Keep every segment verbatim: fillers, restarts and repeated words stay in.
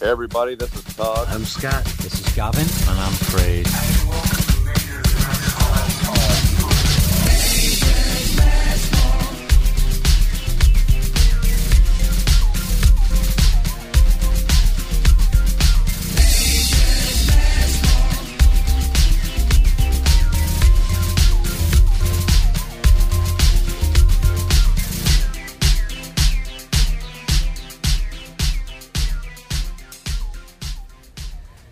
Hey everybody, this is Todd. I'm Scott. This is Gavin. And I'm Craig.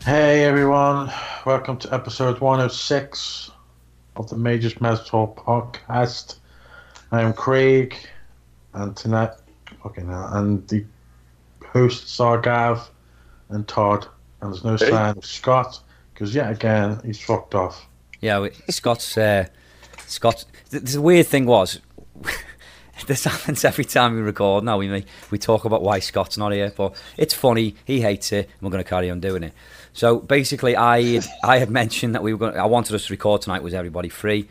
Hey everyone, welcome to episode one oh six of the Major's Mess Talk podcast. I am Craig, and tonight, fucking hell, and the hosts are Gav and Todd, and there's no hey. sign of Scott, because yet again, he's fucked off. Yeah, we, Scott's, uh, Scott, the, the weird thing was, this happens every time we record now, we, we talk about why Scott's not here, but it's funny, he hates it, and we're going to carry on doing it. So basically, I I had mentioned that we were going. I wanted us to record tonight. Was everybody free?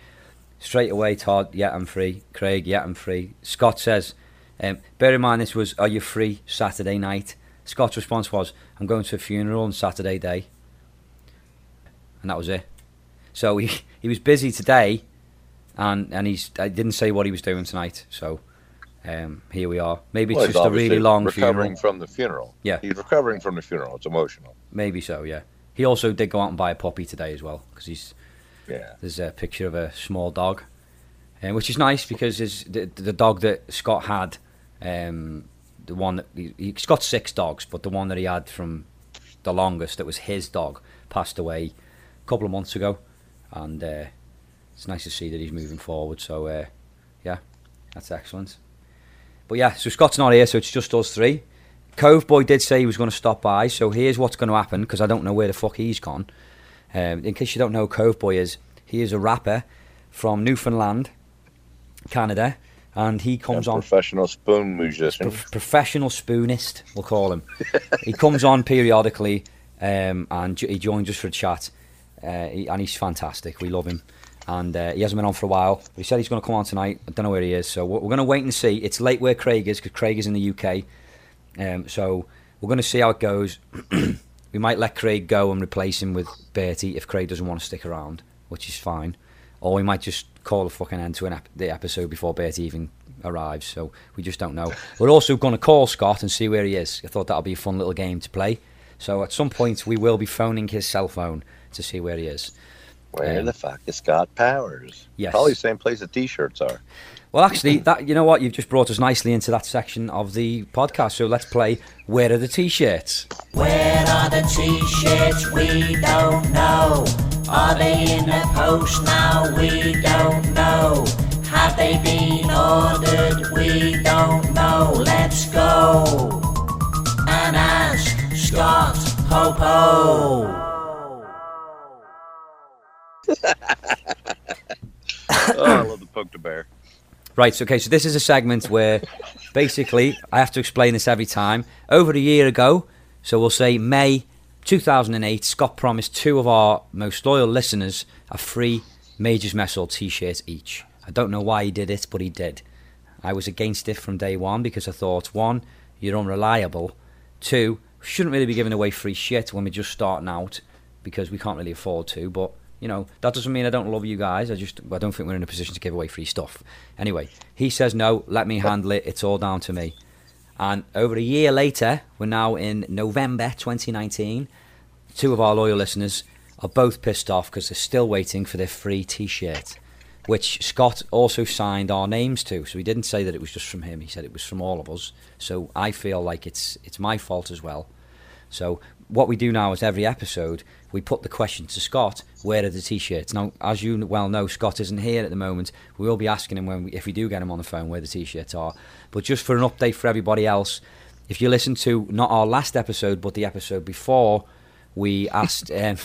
Straight away, Todd. Yeah, I'm free. Craig. Yeah, I'm free. Scott says, um, "Bear in mind, this was are you free Saturday night?" Scott's response was, "I'm going to a funeral on Saturday day," and that was it. So he he was busy today, and and he's I didn't say what he was doing tonight. So um, here we are. Maybe well, it's just a really long recovering funeral. From the funeral. Yeah, he's recovering from the funeral. It's emotional. Maybe so, yeah. He also did go out and buy a puppy today as well, because he's yeah. There's a picture of a small dog, um, which is nice because his, the, the dog that Scott had, um, the one that he, he's got six dogs, but the one that he had from the longest that was his dog passed away a couple of months ago, and uh, it's nice to see that he's moving forward. So uh, yeah, that's excellent. But yeah, so Scott's not here, so it's just us three. Coveboy did say he was going to stop by, so here's what's going to happen, because I don't know where the fuck he's gone. Um, in case you don't know who Coveboy is, he is a rapper from Newfoundland, Canada, and he comes a on... Professional spoon musician. Pro- professional spoonist, we'll call him. He comes on periodically, um, and he joins us for a chat, uh, he, and he's fantastic, we love him. And uh, he hasn't been on for a while, but he said he's going to come on tonight. I don't know where he is, so we're going to wait and see. It's late where Craig is, because Craig is in the U K. Um, so we're going to see how it goes. We might let Craig go and replace him with Bertie if Craig doesn't want to stick around, which is fine. Or we might just call the fucking end to an ep- the episode before Bertie even arrives. So we just don't know. We're also going to call Scott and see where he is. I thought that would be a fun little game to play. So at some point we will be phoning his cell phone to see where he is. Where um, the fuck is Scott Powers? Yes. Probably the same place the T-shirts are. Well, actually, that you know what? You've just brought us nicely into that section of the podcast, so let's play Where Are the T-Shirts? Where are the T-Shirts? We don't know. Are they in the post now? We don't know. Have they been ordered? We don't know. Let's go and ask Scott Popo. Oh, I love the poke the bear. Right, so, okay, so this is a segment where basically I have to explain this every time. Over a year ago, so we'll say May two thousand eight, Scott promised two of our most loyal listeners a free Major's Mess Hall T-shirt each. I don't know why he did it, but he did. I was against it from day one because I thought, one, you're unreliable. Two, we shouldn't really be giving away free shit when we're just starting out because we can't really afford to, but... You know, that doesn't mean I don't love you guys. I just, I don't think we're in a position to give away free stuff. Anyway, he says, no, let me handle it. It's all down to me. And over a year later, we're now in November twenty nineteen. Two of our loyal listeners are both pissed off because they're still waiting for their free T-shirt, which Scott also signed our names to. So he didn't say that it was just from him. He said it was from all of us. So I feel like it's it's my fault as well. So what we do now is every episode, we put the question to Scott, where are the T-shirts? Now, as you well know, Scott isn't here at the moment. We will be asking him when we, if we do get him on the phone where the T-shirts are. But just for an update for everybody else, if you listen to not our last episode, but the episode before, we asked, um,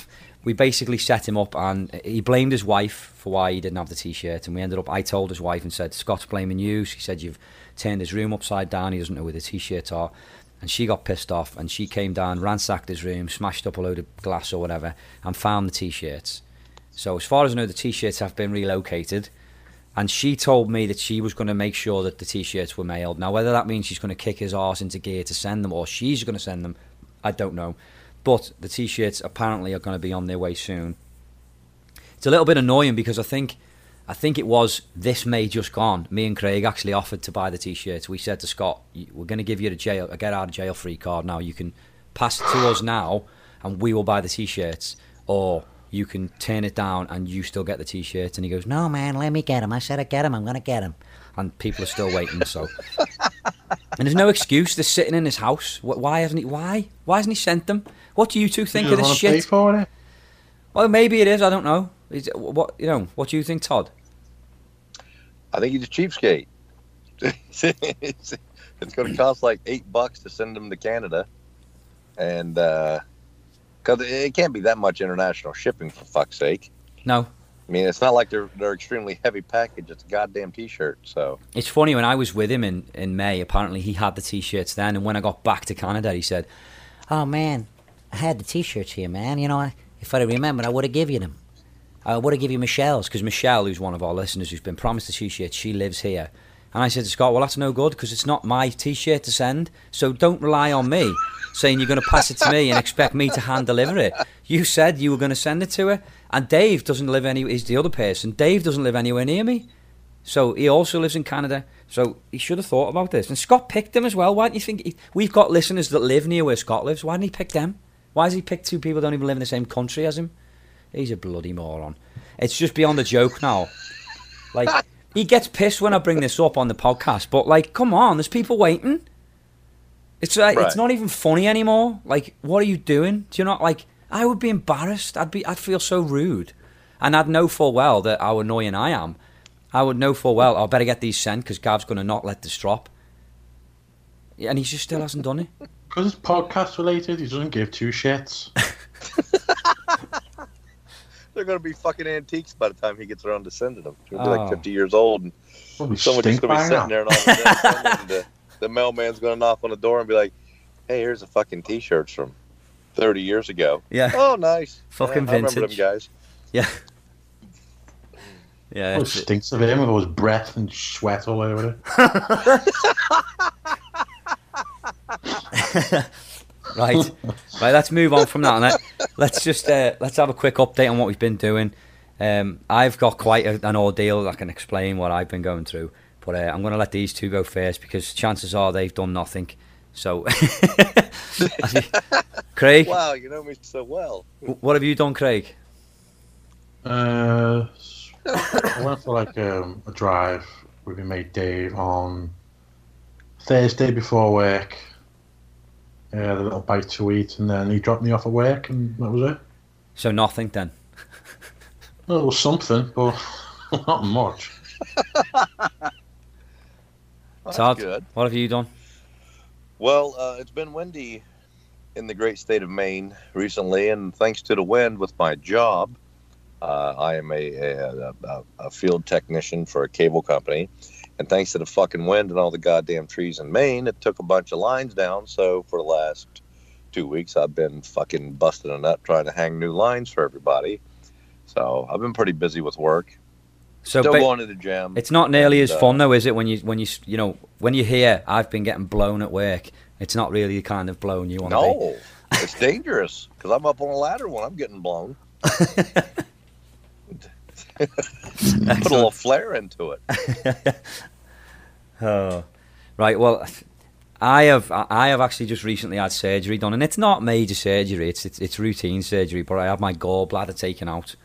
we basically set him up and he blamed his wife for why he didn't have the T-shirt. And we ended up, I told his wife and said, Scott's blaming you. She said, you've turned his room upside down. He doesn't know where the T-shirts are. And she got pissed off and she came down, ransacked his room, smashed up a load of glass or whatever, and found the T-shirts. So as far as I know, the T-shirts have been relocated. And she told me that she was going to make sure that the T-shirts were mailed. Now, whether that means she's going to kick his arse into gear to send them or she's going to send them, I don't know. But the T-shirts apparently are going to be on their way soon. It's a little bit annoying because I think I think it was this May just gone. Me and Craig actually offered to buy the T-shirts. We said to Scott, we're going to give you the jail, a get out of jail free card now. You can pass it to us now and we will buy the T-shirts, or you can turn it down and you still get the T-shirts. And he goes, no, man, let me get them. I said I get them. I'm going to get them. And people are still waiting, so... And there's no excuse. They're sitting in his house. Why hasn't he? Why? Why hasn't he sent them? What do you two think you of this shit? For it? Well, maybe it is. I don't know. Is it, what you know? What do you think, Todd? I think he's a cheapskate. It's going to cost like eight bucks to send them to Canada, and because uh, it can't be that much international shipping, for fuck's sake. No. I mean, it's not like they're they're extremely heavy package. It's a goddamn T-shirt. So it's funny, when I was with him in, in May, apparently he had the T-shirts then, and when I got back to Canada, he said, "Oh man, I had the T-shirts here, man. You know, I, if I'd remembered, I would have given you them. I would have given you Michelle's, because Michelle, who's one of our listeners, who's been promised a T-shirt, she lives here." And I said to Scott, "Well, that's no good, because it's not my T-shirt to send. So don't rely on me saying you're going to pass it to me and expect me to hand deliver it. You said you were going to send it to her." And Dave doesn't live any. He's the other person. Dave doesn't live anywhere near me, so he also lives in Canada. So he should have thought about this. And Scott picked them as well. Why don't you think he, we've got listeners that live near where Scott lives? Why didn't he pick them? Why has he picked two people that don't even live in the same country as him? He's a bloody moron. It's just beyond a joke now. Like, he gets pissed when I bring this up on the podcast, but like, come on, there's people waiting. It's like, right. It's not even funny anymore. Like, what are you doing? Do you not like? I would be embarrassed. I'd be. I'd feel so rude, and I'd know full well that how annoying I am. I would know full well. I better get these sent because Gav's going to not let this drop. Yeah, and he just still hasn't done it. Because it's podcast related, he doesn't give two shits. They're going to be fucking antiques by the time he gets around to sending them. He'll be oh. like fifty years old, and someone just going to be sitting now. there and all the, and the, the mailman's going to knock on the door and be like, "Hey, here's a fucking T-shirt from Thirty years ago." Yeah. Oh, nice. Fucking yeah, vintage. I remember them guys. Yeah. Yeah. It stinks of him with all his breath and sweat all over it. Right. Right. Let's move on from that. And let, let's just uh, let's have a quick update on what we've been doing. Um, I've got quite a, an ordeal. I can explain what I've been going through, but uh, I'm going to let these two go first because chances are they've done nothing. So, Craig. Wow, you know me so well. What have you done, Craig? Uh, I went for like um, a drive with my mate Dave on Thursday before work. I had a little bite to eat, and then he dropped me off at work, and that was it. So nothing then. Well, it was something, but not much. Todd, good. What have you done? Well, uh, it's been windy in the great state of Maine recently, and thanks to the wind with my job, uh, I am a, a, a, a field technician for a cable company, and thanks to the fucking wind and all the goddamn trees in Maine, it took a bunch of lines down, so for the last two weeks, I've been fucking busting a nut trying to hang new lines for everybody, so I've been pretty busy with work. So Still ba- going to the gym. It's not nearly and, as fun though, is it? When you when you you know when you hear I've been getting blown at work, it's not really the kind of blown you want to no, be. No, it's dangerous because I'm up on a ladder when I'm getting blown. Put a little flare into it. Oh, right. Well, I have I have actually just recently had surgery done, and it's not major surgery. It's it's, it's routine surgery, but I had my gallbladder taken out.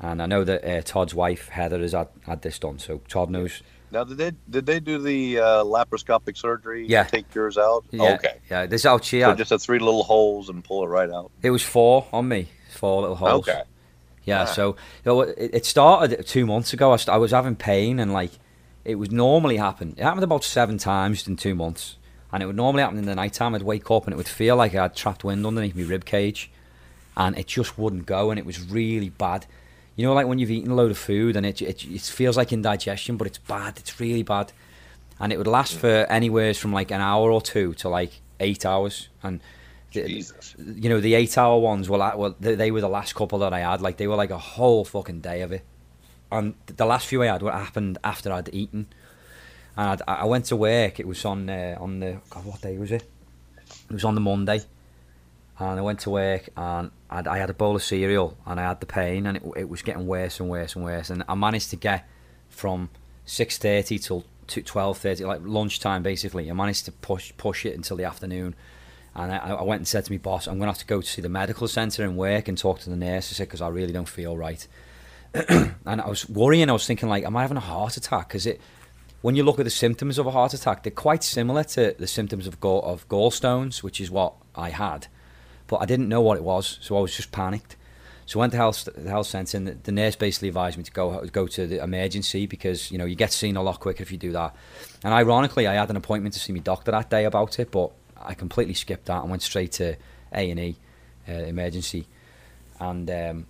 And I know that uh, Todd's wife, Heather, has had, had this done, so Todd knows. Now, did they did they do the uh, laparoscopic surgery? Yeah. Take yours out? Yeah. Okay. Yeah, this out she had. So just the three little holes and pull it right out? It was four on me, four little holes. Okay. Yeah, right. So you know, it, it started two months ago. I, st- I was having pain, and like it would normally happen. It happened about seven times in two months, and it would normally happen in the nighttime. I'd wake up, and it would feel like I had trapped wind underneath my rib cage, and it just wouldn't go, and it was really bad. You know, like when you've eaten a load of food and it, it it feels like indigestion, but it's bad. It's really bad. And it would last for anywhere from like an hour or two to like eight hours. And, Jesus. The, you know, the eight hour ones, were like, well, they, they were the last couple that I had. Like, they were like a whole fucking day of it. And the last few I had happened after I'd eaten. And I'd, I went to work. It was on, uh, on the, God, what day was it? It was on the Monday. And I went to work and I'd, I had a bowl of cereal and I had the pain, and it, it was getting worse and worse and worse. And I managed to get from six thirty till twelve thirty, like lunchtime basically. I managed to push push it until the afternoon. And I, I went and said to my boss, I'm going to have to go to see the medical centre and work and talk to the nurse. I said, because I really don't feel right. And I was worrying. I was thinking, like, am I having a heart attack? Because it, when you look at the symptoms of a heart attack, they're quite similar to the symptoms of gall, of gallstones, which is what I had. But I didn't know what it was, so I was just panicked. So I went to health, the health centre, and the, the nurse basically advised me to go go to the emergency, because, you know, you get seen a lot quicker if you do that. And ironically, I had an appointment to see my doctor that day about it, but I completely skipped that and went straight to A and E, uh, emergency. And um,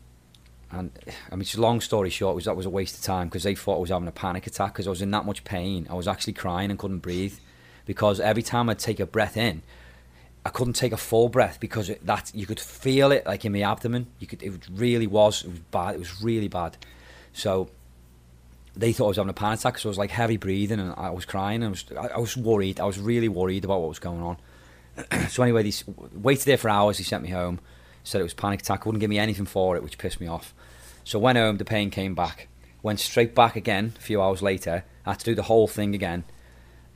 and I mean, it's a long story short, was that was a waste of time, because they thought I was having a panic attack because I was in that much pain. I was actually crying and couldn't breathe, because every time I'd take a breath in, I couldn't take a full breath, because it, that you could feel it, like, in my abdomen. You could, it really was, it was bad. It was really bad. So they thought I was having a panic attack, so I was like heavy breathing and I was crying. And I was I was worried. I was really worried about what was going on. So anyway, they waited there for hours. He sent me home, said it was panic attack, wouldn't give me anything for it, which pissed me off. So went home, the pain came back, went straight back again a few hours later. I had to do the whole thing again,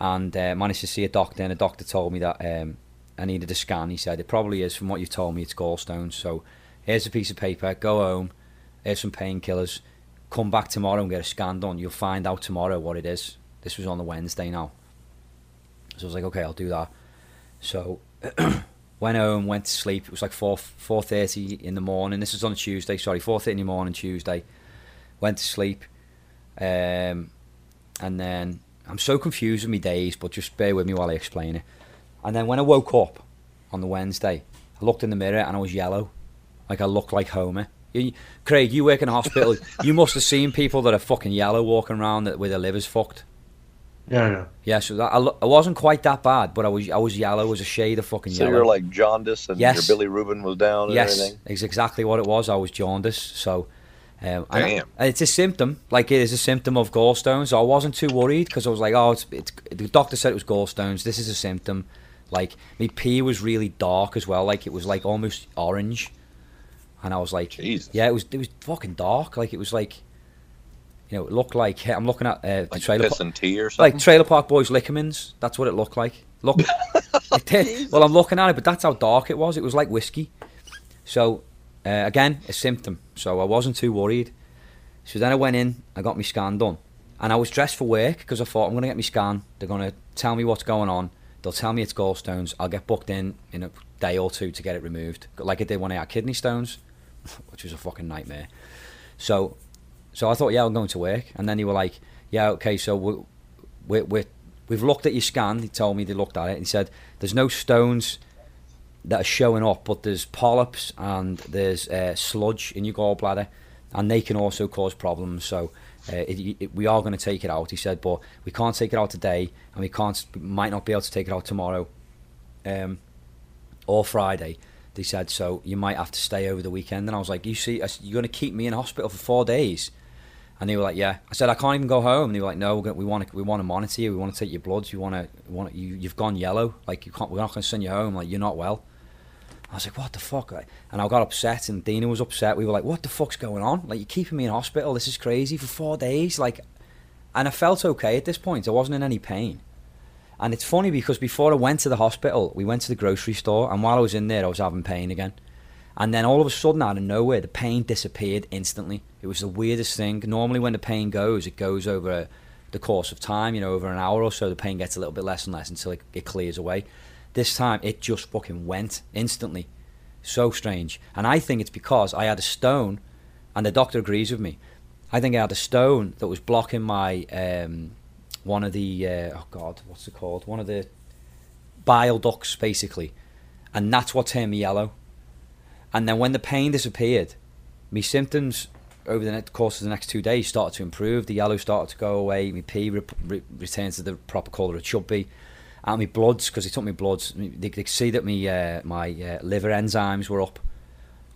and uh, managed to see a doctor, and the doctor told me that um, I needed a scan. He said, it probably is, from what you've told me, it's gallstones, so here's a piece of paper, go home, here's some painkillers, come back tomorrow and get a scan done, you'll find out tomorrow what it is. This was on the Wednesday now. So I was like, okay, I'll do that. So went home, went to sleep. It was like four thirty in the morning. This is on a Tuesday, sorry, four thirty in the morning, Tuesday. Went to sleep. Um, and then, I'm so confused with my days, but just bear with me while I explain it. And then when I woke up on the Wednesday, I looked in the mirror and I was yellow. Like, I looked like Homer. You, Craig, you work in a hospital. You must have seen people that are fucking yellow walking around that with their livers fucked. Yeah, yeah. Yeah, so that, I, I wasn't quite that bad, but I was I was yellow, I was a shade of fucking so yellow. So you were like jaundice, and yes, your Billy Rubin was down and yes, everything? Yes, exactly what it was. I was jaundice. So, um, damn. I, it's a symptom. Like, it is a symptom of gallstones. So I wasn't too worried, because I was like, oh, it's, it's, the doctor said it was gallstones. This is a symptom. Like, my pee was really dark as well. Like, it was, like, almost orange. And I was like, Jesus. Yeah, it was, it was fucking dark. Like, it was like... You know, it looked like, I'm looking at uh, the like trailer piss and tea or something? Like Trailer Park Boys Liquormans. That's what it looked like. Look, it did. Well, I'm looking at it, but that's how dark it was. It was like whiskey. So, uh, again, a symptom. So I wasn't too worried. So then I went in, I got my scan done. And I was dressed for work, because I thought, I'm going to get my scan. They're going to tell me what's going on. They'll tell me it's gallstones. I'll get booked in in a day or two to get it removed. Like I did when I had kidney stones, which was a fucking nightmare. So... So I thought, yeah, I'm going to work. And then they were like, yeah, okay, so we're, we're, we're, we've looked at your scan. They told me they looked at it. And he said, there's no stones that are showing up, but there's polyps and there's uh, sludge in your gallbladder, and they can also cause problems. So uh, it, it, we are going to take it out, he said, but we can't take it out today, and we can't, we might not be able to take it out tomorrow um, or Friday. They said, so you might have to stay over the weekend. And I was like, you see, you're going to keep me in hospital for four days? And they were like, yeah. I said, I can't even go home. And they were like, no, we want to, we want to monitor you. We want to take your bloods. You want to, we want to, you, you've gone yellow. Like, you can't, we're not going to send you home. Like, you're not well. I was like, what the fuck? And I got upset, and Dina was upset. We were like, what the fuck's going on? Like, you're keeping me in hospital. This is crazy, for four days. Like, and I felt okay at this point. I wasn't in any pain. And it's funny, because before I went to the hospital, we went to the grocery store, and while I was in there, I was having pain again. And then all of a sudden, out of nowhere, the pain disappeared instantly. It was the weirdest thing. Normally when the pain goes, it goes over a, the course of time, you know, over an hour or so, the pain gets a little bit less and less until it, it clears away. This time, it just fucking went instantly. So strange. And I think it's because I had a stone, and the doctor agrees with me. I think I had a stone that was blocking my, um, one of the, uh, oh God, what's it called? One of the bile ducts, basically. And that's what turned me yellow. And then when the pain disappeared, my symptoms over the next course of the next two days started to improve. The yellow started to go away. My pee re re returned to the proper colour it should be. And my bloods, because they took my bloods, they could see that me, uh, my uh, liver enzymes were up.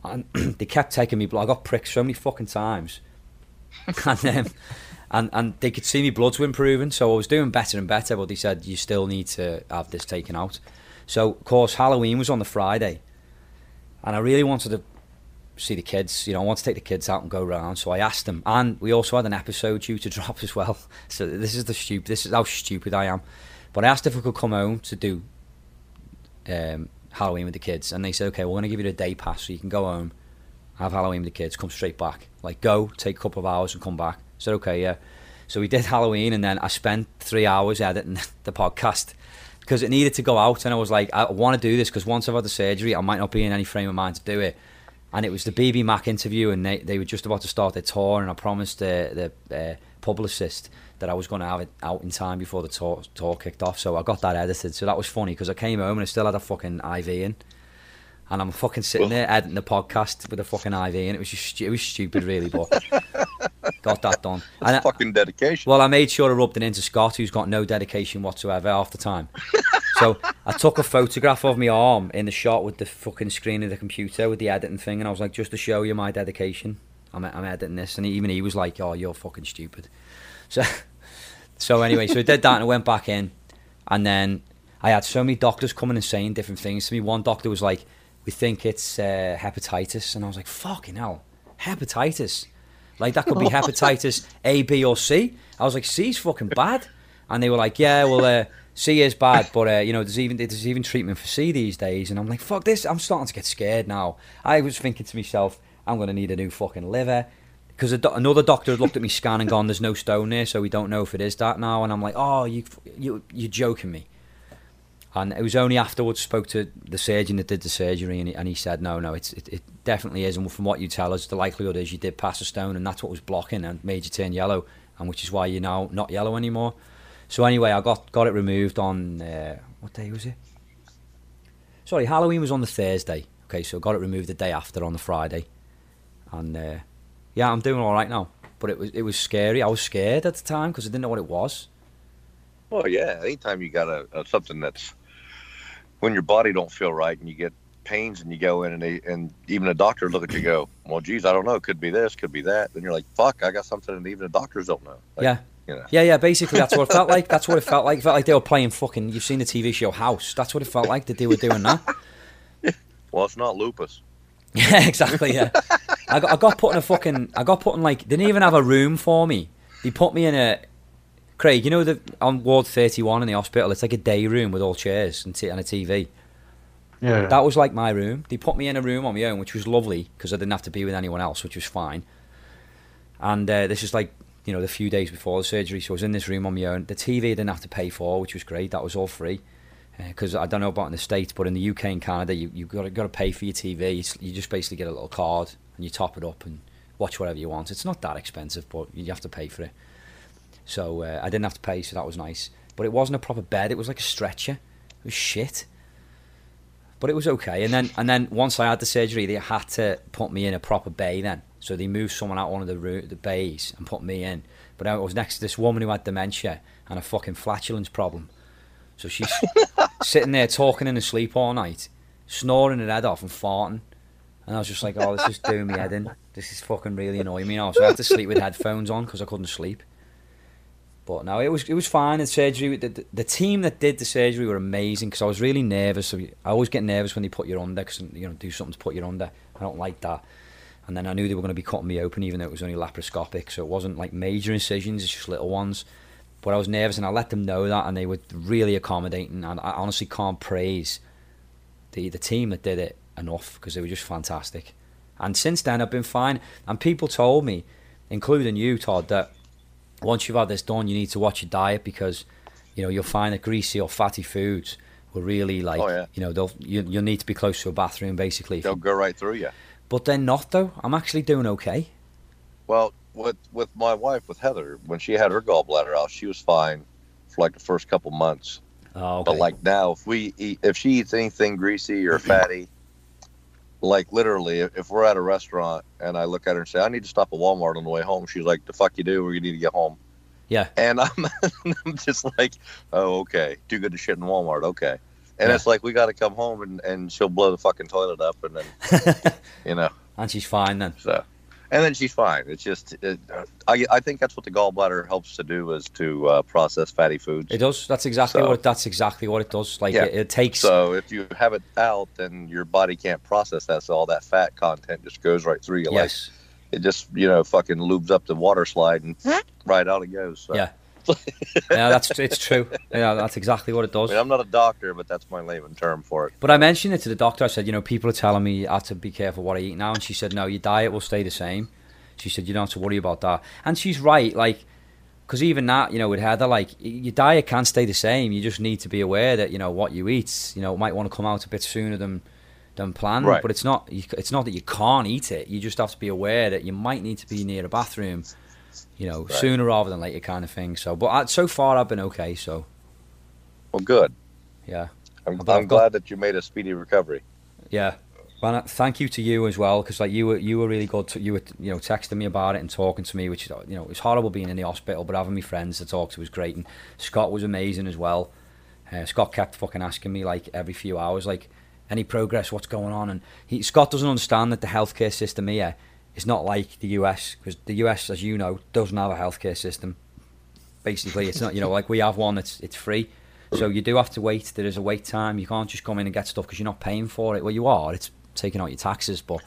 And they kept taking me blood. I got pricked so many fucking times. And then... Um, And and they could see my bloods were improving, so I was doing better and better, but they said, you still need to have this taken out. So, of course, Halloween was on the Friday. And I really wanted to see the kids, you know, I want to take the kids out and go round. So I asked them, and we also had an episode due to drop as well. So this is the stupid, this is how stupid I am. But I asked if we could come home to do um, Halloween with the kids, and they said, okay, we're going to give you the day pass so you can go home, have Halloween with the kids, come straight back. Like, go, take a couple of hours and come back. I said, okay, yeah. So we did Halloween, and then I spent three hours editing the podcast because it needed to go out, and I was like, I want to do this because once I've had the surgery, I might not be in any frame of mind to do it. And it was the B B Mac interview, and they, they were just about to start their tour, and I promised the, the uh, publicist that I was going to have it out in time before the tour, tour kicked off, so I got that edited. So that was funny because I came home and I still had a fucking I V in, and I'm fucking sitting there editing the podcast with a fucking I V in. It was just, it was stupid, really, but got that done. That's and fucking I, dedication. Well, I made sure I rubbed it into Scott, who's got no dedication whatsoever half the time. So I took a photograph of my arm in the shot with the fucking screen of the computer with the editing thing, and I was like, just to show you my dedication, I'm, I'm editing this. And even he was like, oh, you're fucking stupid. So, so anyway, so I did that, and I went back in, and then I had so many doctors coming and saying different things to me. One doctor was like, we think it's uh, hepatitis. And I was like, fucking hell, hepatitis? Like, that could be hepatitis A, B, or C. I was like, C's fucking bad. And they were like, yeah, well, uh, C is bad, but, uh, you know, there's even there's even treatment for C these days. And I'm like, fuck this, I'm starting to get scared now. I was thinking to myself, I'm going to need a new fucking liver. Because do- another doctor had looked at me scan and gone, there's no stone there, so we don't know if it is that now. And I'm like, oh, you, you, you're joking me. And it was only afterwards spoke to the surgeon that did the surgery, and he, and he said, no, no, it's, it, it definitely is. And from what you tell us, the likelihood is you did pass a stone, and that's what was blocking and made you turn yellow, and which is why you're now not yellow anymore. So anyway, I got, got it removed on, uh, what day was it? Sorry, Halloween was on the Thursday. Okay, so I got it removed the day after on the Friday. And uh, yeah, I'm doing all right now. But it was it was scary. I was scared at the time because I didn't know what it was. Well, yeah, anytime you got a, a something that's... when your body don't feel right and you get pains and you go in and they, and even a doctor look at you and go, well, geez, I don't know. It could be this, could be that. Then you're like, fuck, I got something and even the doctors don't know. Like, yeah. You know. Yeah, yeah, basically that's what it felt like. That's what it felt like. It felt like they were playing fucking, you've seen the T V show House. That's what it felt like that they were doing that. Well, it's not lupus. Yeah, exactly, yeah. I got, I got put in a fucking, I got put in like, they didn't even have a room for me. They put me in a... Craig, you know, the on Ward thirty-one in the hospital, it's like a day room with all chairs and, t- and a T V. Yeah. That was like my room. They put me in a room on my own, which was lovely because I didn't have to be with anyone else, which was fine. And uh, this is like, you know, the few days before the surgery, so I was in this room on my own. The T V I didn't have to pay for, which was great. That was all free. Because uh, I don't know about in the States, but in the U K and Canada, you, you've got to, got to pay for your T V. It's, you just basically get a little card and you top it up and watch whatever you want. It's not that expensive, but you have to pay for it. So uh, I didn't have to pay, so that was nice. But it wasn't a proper bed, it was like a stretcher. It was shit. But it was okay. And then and then once I had the surgery, they had to put me in a proper bay then. So they moved someone out one of the room, the bays and put me in. But I was next to this woman who had dementia and a fucking flatulence problem. So she's sitting there talking in her sleep all night, snoring her head off and farting. And I was just like, oh, this is doing me head in. This is fucking really annoying me now. So I had to sleep with headphones on because I couldn't sleep. But no, it was it was fine. The surgery, the, the team that did the surgery were amazing because I was really nervous. I always get nervous when they put you under because you know do something to put you under. I don't like that. And then I knew they were going to be cutting me open, even though it was only laparoscopic, so it wasn't like major incisions. It's just little ones. But I was nervous, and I let them know that, and they were really accommodating. And I honestly can't praise the the team that did it enough because they were just fantastic. And since then, I've been fine. And people told me, including you, Todd, that once you've had this done, you need to watch your diet because, you know, you'll find that greasy or fatty foods will really like, oh, yeah. you know, they'll you, you'll need to be close to a bathroom basically. They'll go right through you. But they're not though. I'm actually doing okay. Well, with with my wife, with Heather, when she had her gallbladder out, she was fine for like the first couple months. Oh, okay. But like now, if we eat, if she eats anything greasy or fatty, like literally, if we're at a restaurant and I look at her and say, I need to stop at Walmart on the way home, she's like, the fuck you do, we need to get home. Yeah. And I'm, I'm just like, oh, okay, too good to shit in Walmart, okay. And yeah. It's like, we got to come home and, and she'll blow the fucking toilet up and then, you know. And she's fine then. So And then she's fine. It's just, it, I, I think that's what the gallbladder helps to do, is to uh, process fatty foods. It does. That's exactly so, what. That's exactly what it does. Like yeah. it, it takes. So if you have it out, then your body can't process that. So all that fat content just goes right through you. Yes. Like, it just, you know, fucking lubes up the water slide and right out it goes. So. Yeah. Yeah, that's it's true. Yeah, that's exactly what it does. I mean, I'm not a doctor, but that's my layman term for it. But I mentioned it to the doctor. I said, you know, people are telling me I have to be careful what I eat now, and she said, no, your diet will stay the same. She said, you don't have to worry about that, and she's right. Like, because even that, you know, with Heather, like, your diet can stay the same. You just need to be aware that, you know, what you eat, you know, it might want to come out a bit sooner than than planned. Right. But it's not it's not that you can't eat it. You just have to be aware that you might need to be near a bathroom, you know, right, sooner rather than later, kind of thing. So, but I, so far I've been okay. So, well, good. Yeah, I'm, I'm, I'm glad that you made a speedy recovery. Yeah, but thank you to you as well, because like you were, you were really good. To, you were, you know, texting me about it and talking to me, which, you know, it's horrible being in the hospital, but having me friends to talk to was great. And Scott was amazing as well. Uh, Scott kept fucking asking me, like, every few hours, like, any progress, what's going on? And he, Scott doesn't understand that the healthcare system here, it's not like the U S, because the U S, as you know, doesn't have a healthcare system. Basically, it's not, you know, like we have one that's it's free. So you do have to wait. There is a wait time. You can't just come in and get stuff because you're not paying for it. Well, you are. It's taking out your taxes, but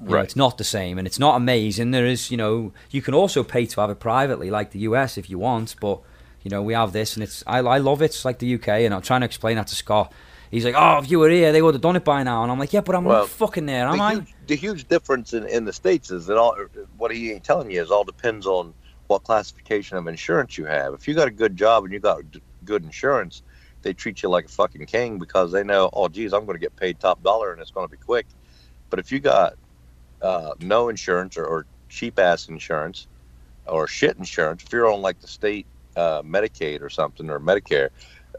you know, it's not the same, and it's not amazing. There is, you know, you can also pay to have it privately, like the U S, if you want. But, you know, we have this, and it's I, I love it. It's like the U K, and I'm trying to explain that to Scott. He's like, oh, if you were here, they would have done it by now. And I'm like, yeah, but I'm well, not fucking there, am the huge, I? The huge difference in, in the States is that all what he ain't telling you is all depends on what classification of insurance you have. If you got a good job and you got good insurance, they treat you like a fucking king, because they know, oh, geez, I'm going to get paid top dollar and it's going to be quick. But if you got uh, no insurance or, or cheap-ass insurance or shit insurance, if you're on, like, the state uh, Medicaid or something, or Medicare,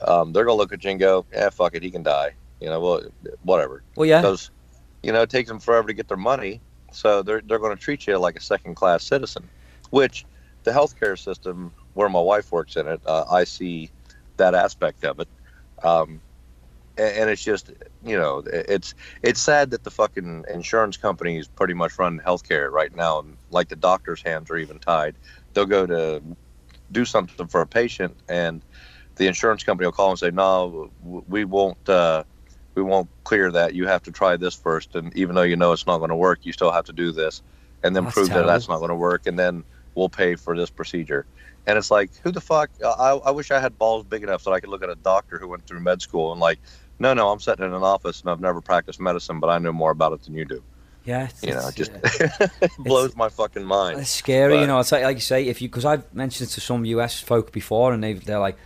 Um, they're going to look at you and go, eh, fuck it, he can die. You know, well, whatever. Well, yeah. Because, you know, it takes them forever to get their money, so they're they're going to treat you like a second-class citizen, which the healthcare system, where my wife works in it, uh, I see that aspect of it. Um, and, and it's just, you know, it's it's sad that the fucking insurance companies pretty much run healthcare right now, and like the doctor's hands are even tied. They'll go to do something for a patient, and the insurance company will call and say, no, we won't uh, we won't clear that. You have to try this first. And even though you know it's not going to work, you still have to do this. And then that's prove terrible. That that's not going to work. And then we'll pay for this procedure. And it's like, who the fuck? I, I wish I had balls big enough so I could look at a doctor who went through med school and like, no, no, I'm sitting in an office and I've never practiced medicine, but I know more about it than you do. Yeah, it's, you know, it just yeah. blows my fucking mind. It's scary, but, you know, it's like, like you say, if you, because I've mentioned it to some U S folk before, and they, they're like,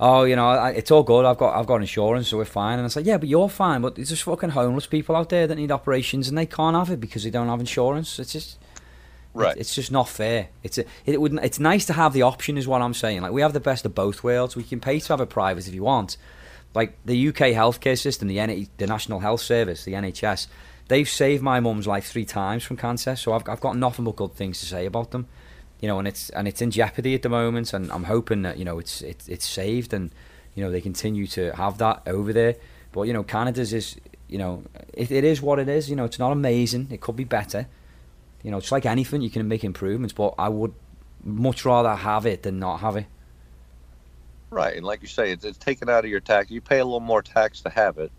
oh, you know, it's all good. I've got, I've got insurance, so we're fine. And it's like, yeah, but you're fine. But there's just fucking homeless people out there that need operations, and they can't have it because they don't have insurance. It's just, right. It, it's just not fair. It's a, it would. It's nice to have the option, is what I'm saying. Like, we have the best of both worlds. We can pay to have it private if you want. Like the U K healthcare system, the N- the National Health Service, the N H S, they've saved my mum's life three times from cancer. So I've, I've got nothing but good things to say about them. You know, and it's and it's in jeopardy at the moment, and I'm hoping that, you know, it's it's it's saved, and, you know, they continue to have that over there. But, you know, Canada's is, you know, it, it is what it is. You know, it's not amazing. It could be better. You know, it's like anything, you can make improvements, but I would much rather have it than not have it. Right, and like you say, it's, it's taken out of your tax. You pay a little more tax to have it,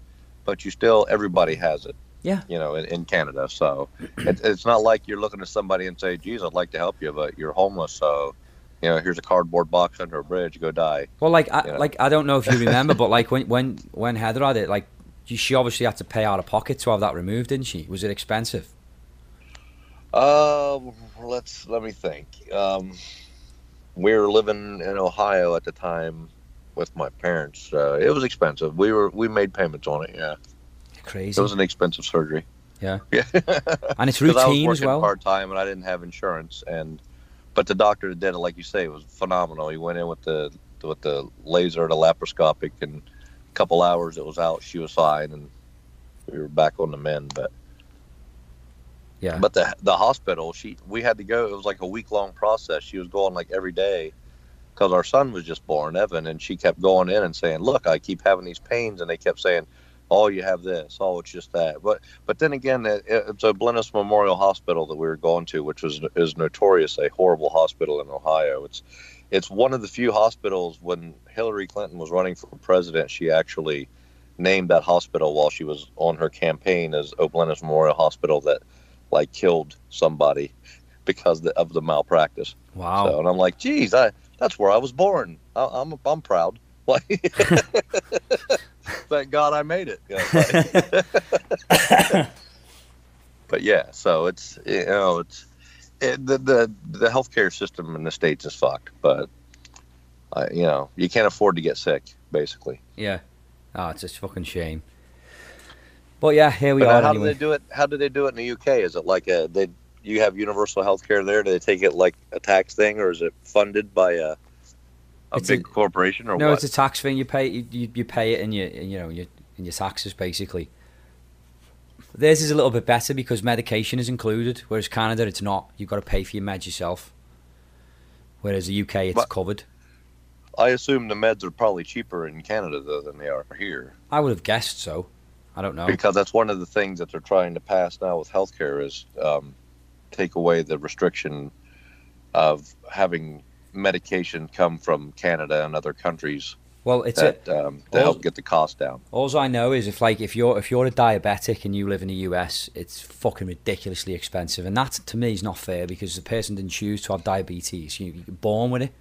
but you still, everybody has it. Yeah, you know, in, in Canada, so it, it's not like you're looking at somebody and say, "Geez, I'd like to help you, but you're homeless, so you know, here's a cardboard box under a bridge, go die." Well, like, I, you know? like I don't know if you remember, but like when when when Heather had it, like she obviously had to pay out of pocket to have that removed, didn't she? Was it expensive? Uh, let's let me think. Um, we were living in Ohio at the time with my parents. Uh, it was expensive. We were we made payments on it. Yeah. Crazy. It was an expensive surgery. Yeah. Yeah. And it's routine as well. I was working well. part-time, and I didn't have insurance. And but the doctor that did it, like you say, was phenomenal. He went in with the with the laser, the laparoscopic, and a couple hours it was out. She was fine, and we were back on the mend. But yeah. But the the hospital, she we had to go. It was like a week long process. She was going like every day because our son was just born, Evan, and she kept going in and saying, "Look, I keep having these pains," and they kept saying, oh, you have this, oh, it's just that. But but then again, it, it's a Blenheim Memorial Hospital that we were going to, which was is notorious, a horrible hospital in Ohio. It's it's one of the few hospitals when Hillary Clinton was running for president, she actually named that hospital while she was on her campaign as Blenheim Memorial Hospital that, like, killed somebody because the, of the malpractice. Wow. So, and I'm like, geez, I, that's where I was born. I, I'm, I'm proud. Like, thank God I made it. You know, like. But yeah, so it's, you know, it's it, the, the, the healthcare system in the States is fucked, but uh, you know, you can't afford to get sick, basically. Yeah. Oh, it's a fucking shame. But yeah, here we but are. How anyway. do they do it? How do they do it in the U K? Is it like a they? You have universal healthcare there? Do they take it like a tax thing, or is it funded by a a it's big a, corporation? Or no, what? It's a tax thing. You pay you you pay it in your you know your in your taxes basically. Theirs is a little bit better because medication is included, whereas Canada it's not. You've got to pay for your meds yourself. Whereas the U K it's but, covered. I assume the meds are probably cheaper in Canada though than they are here. I would have guessed so. I don't know. Because that's one of the things that they're trying to pass now with healthcare is um, take away the restriction of having medication come from Canada and other countries. Well, it's that, a, um, to all, help get the cost down. All I know is if like if you're if you're a diabetic and you live in the U S, it's fucking ridiculously expensive, and that to me is not fair because the person didn't choose to have diabetes. You, you're born with it.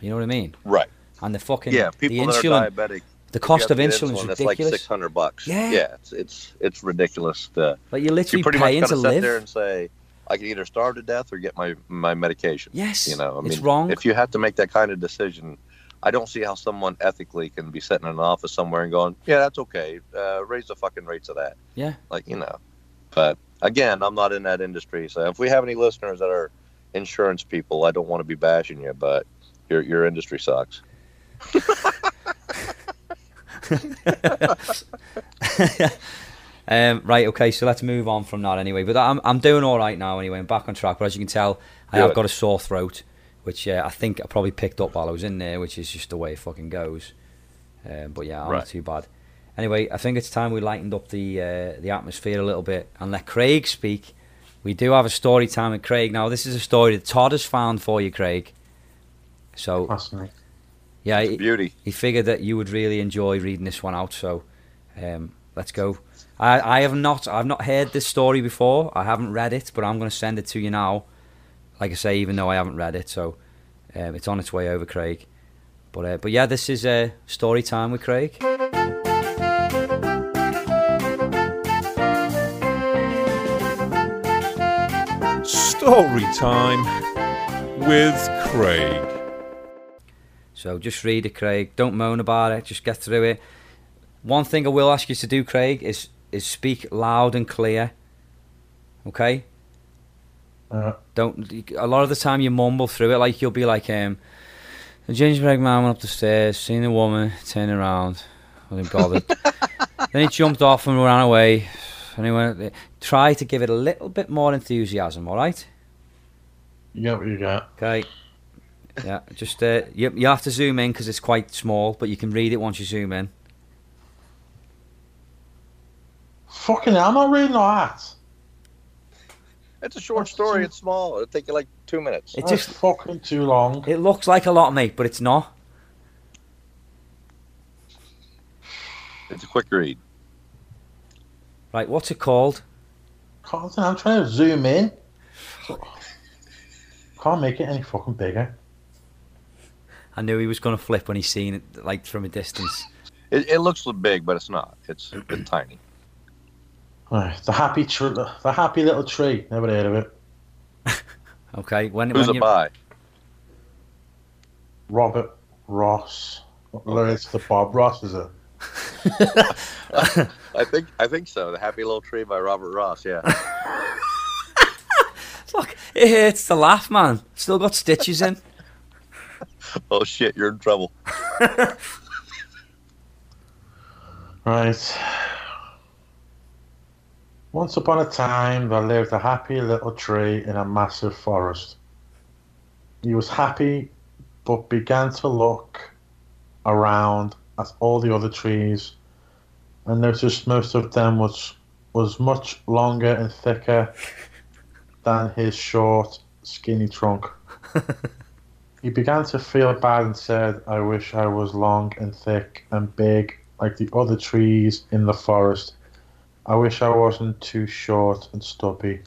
You know what I mean? Right. And the fucking yeah, people the insulin, that are diabetic. The cost of insulin is ridiculous. It's like six hundred bucks. Yeah, yeah, it's it's, it's ridiculous. To, like you're literally you're paying to sit live. There and say, I can either starve to death or get my, my medication. Yes, you know, I mean, it's wrong. If you have to make that kind of decision, I don't see how someone ethically can be sitting in an office somewhere and going, yeah, that's okay. Uh, raise the fucking rates of that. Yeah, like you know. But again, I'm not in that industry, so if we have any listeners that are insurance people, I don't want to be bashing you, but your your industry sucks. um, right, okay, so let's move on from that anyway. But I'm I'm doing all right now anyway. I'm back on track. But as you can tell, I have got a sore throat, which uh, I think I probably picked up while I was in there, which is just the way it fucking goes. Um, but yeah, I'm right. Not too bad. Anyway, I think it's time we lightened up the uh, the atmosphere a little bit and let Craig speak. We do have a story time with Craig now. This is a story that Todd has found for you, Craig. So. Fascinating. Yeah, he, beauty. He figured that you would really enjoy reading this one out, so um, let's go. I, I have not, I've not heard this story before. I haven't read it, but I'm going to send it to you now. Like I say, even though I haven't read it, so um, it's on its way over, Craig. But uh, but yeah, this is uh, story time with Craig. Story time with Craig. So just read it, Craig. Don't moan about it. Just get through it. One thing I will ask you to do, Craig, is is speak loud and clear. Okay? Uh, Don't. A lot of the time you mumble through it. Like you'll be like, um, the gingerbread man went up the stairs, seen a woman, turned around, wasn't bothered. Then he jumped off and ran away. Anyway, try to give it a little bit more enthusiasm. All right? You got what you got. Okay. Yeah, just uh, you, you have to zoom in because it's quite small, but you can read it once you zoom in. Fucking hell, I'm not reading all that. It's a short story, it's small. It'll take you like two minutes. It's just fucking too long. It looks like a lot, mate, but it's not. It's a quick read. Right, what's it called? Carlton, I'm trying to zoom in. Can't make it any fucking bigger. I knew he was going to flip when he seen it, like, from a distance. It, it looks big, but it's not. It's, it's tiny. Right, the happy tr- the happy little tree. Never heard of it. Okay. When, Who's when it by? Robert Ross. What lyrics to Bob Ross, is it? I think I think so. The Happy Little Tree by Robert Ross, yeah. Fuck, it hurts to laugh, man. Still got stitches in. Oh shit, you're in trouble. Right. Once upon a time, there lived a happy little tree in a massive forest. He was happy, but began to look around at all the other trees and noticed most of them was was much longer and thicker than his short, skinny trunk. He began to feel bad and said, "I wish I was long and thick and big like the other trees in the forest. I wish I wasn't too short and stubby."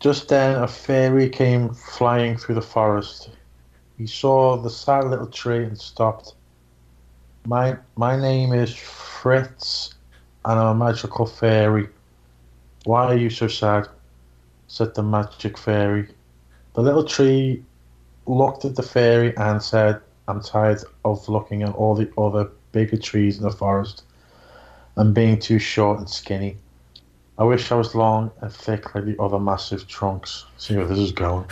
Just then a fairy came flying through the forest. He saw the sad little tree and stopped. My my name is Fritz, and I'm a magical fairy. "Why are you so sad?" said the magic fairy. The little tree looked at the fairy and said, "I'm tired of looking at all the other bigger trees in the forest and being too short and skinny. I wish I was long and thick like the other massive trunks." See where this is going.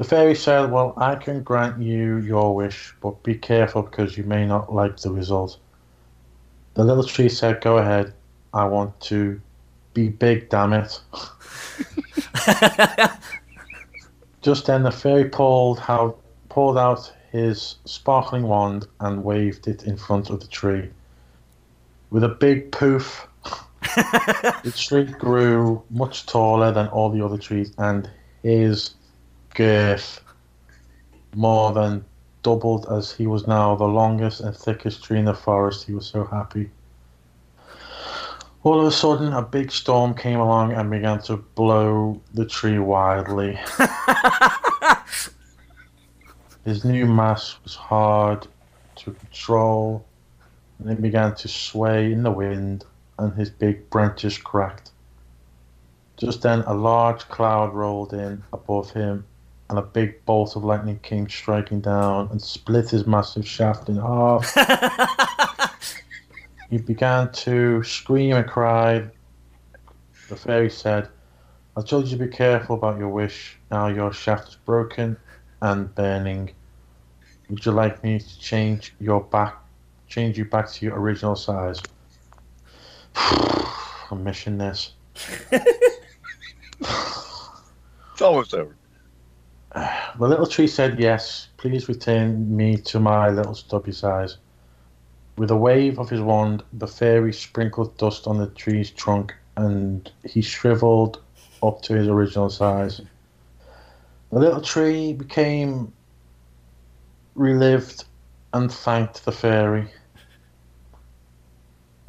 The fairy said, "Well, I can grant you your wish, but be careful because you may not like the result." The little tree said, "Go ahead. I want to be big, damn it." Just then the fairy pulled out, pulled out his sparkling wand and waved it in front of the tree. With a big poof, the tree grew much taller than all the other trees, and his girth more than doubled as he was now the longest and thickest tree in the forest. He was so happy. All of a sudden, a big storm came along and began to blow the tree wildly. His new mass was hard to control, and it began to sway in the wind, and his big branches cracked. Just then, a large cloud rolled in above him, and a big bolt of lightning came striking down and split his massive shaft in half. He began to scream and cry. The fairy said, "I told you to be careful about your wish. Now your shaft is broken and burning. Would you like me to change your back, change you back to your original size?" I'm missing this. It's almost over. The little tree said, "Yes, please return me to my little stubby size." With a wave of his wand, the fairy sprinkled dust on the tree's trunk, and he shriveled up to his original size. The little tree became relived and thanked the fairy.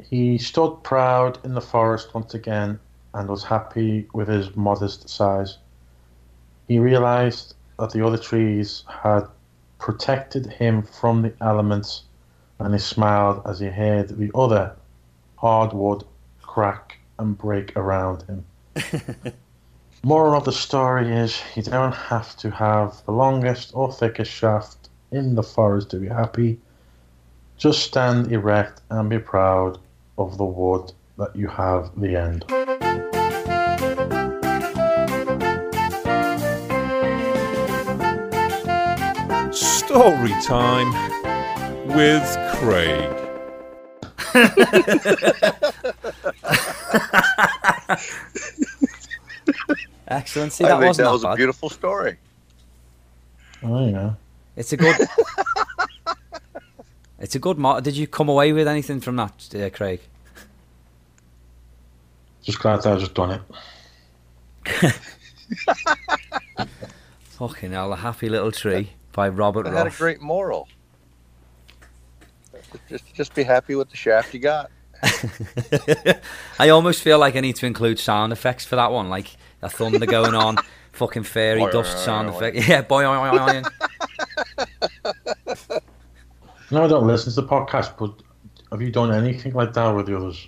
He stood proud in the forest once again and was happy with his modest size. He realized that the other trees had protected him from the elements, and he smiled as he heard the other hardwood crack and break around him. Moral of the story is, you don't have to have the longest or thickest shaft in the forest to be happy. Just stand erect and be proud of the wood that you have. The end. Story time with Craig. Excellent. See, that I wasn't that was bad. A beautiful story. Oh yeah, it's a good. It's a good. Mar Did you come away with anything from that, uh, Craig? Just glad that I just done it. Fucking hell, A Happy Little Tree by Robert Ross. That had a great moral. Just, just be happy with the shaft you got. I almost feel like I need to include sound effects for that one, like a thunder going on, fucking fairy boy, dust boy, sound effect. Yeah, boy, boy, boy. No, I don't listen to the podcast, but have you done anything like that with the others?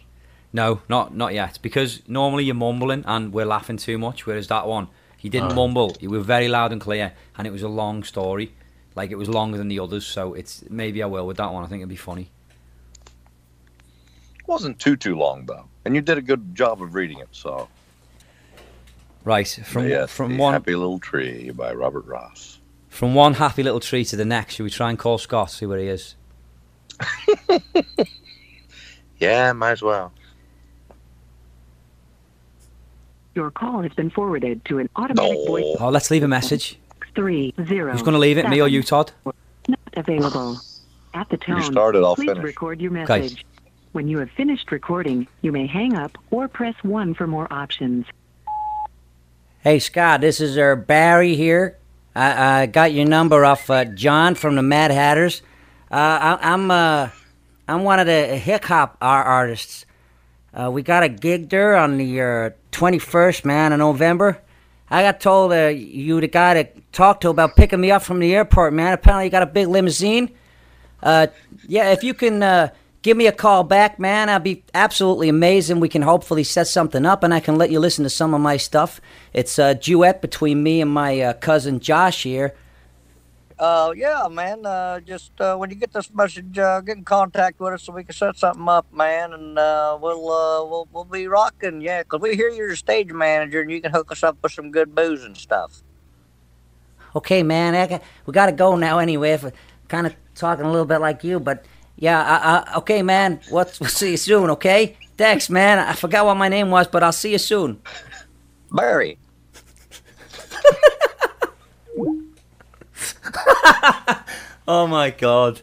No, not not yet, because normally you're mumbling and we're laughing too much, whereas that one, he didn't oh. mumble. You were very loud and clear, and it was a long story. Like, it was longer than the others, so it's maybe I will with that one. I think it'd be funny. It wasn't too, too long, though. And you did a good job of reading it, so... Right, from, yes, from one... Happy Little Tree by Robert Ross. From one happy little tree to the next, should we try and call Scott, see where he is? Yeah, might as well. Your call has been forwarded to an automatic voice... Oh, let's leave a message. Three, zero, Who's going to leave it, seven, me or you, Todd? available. At the tone, you started, I'll please finish. Record your message. Guys. When you have finished recording, you may hang up or press one for more options. Hey, Scott, this is uh, Barry here. I, I got your number off uh, John from the Mad Hatters. Uh, I, I'm uh, I'm one of the hip-hop artists. Uh, we got a gig there on the uh, twenty-first, man, of November. I got told uh, you the guy to talk to about picking me up from the airport, man. Apparently you got a big limousine. Uh, yeah, if you can uh, give me a call back, man, I'd be absolutely amazing. We can hopefully set something up, and I can let you listen to some of my stuff. It's a duet between me and my uh, cousin Josh here. Uh, yeah, man, uh, just uh, when you get this message, uh, get in contact with us so we can set something up, man, and uh, we'll, uh, we'll we'll be rocking, yeah, because we hear you're a stage manager, and you can hook us up with some good booze and stuff. Okay, man, I got, we got to go now anyway. If, kind of talking a little bit like you, but yeah, I, I, okay, man. What's, we'll see you soon, okay? Thanks, man. I forgot what my name was, but I'll see you soon. Barry. Oh, my God.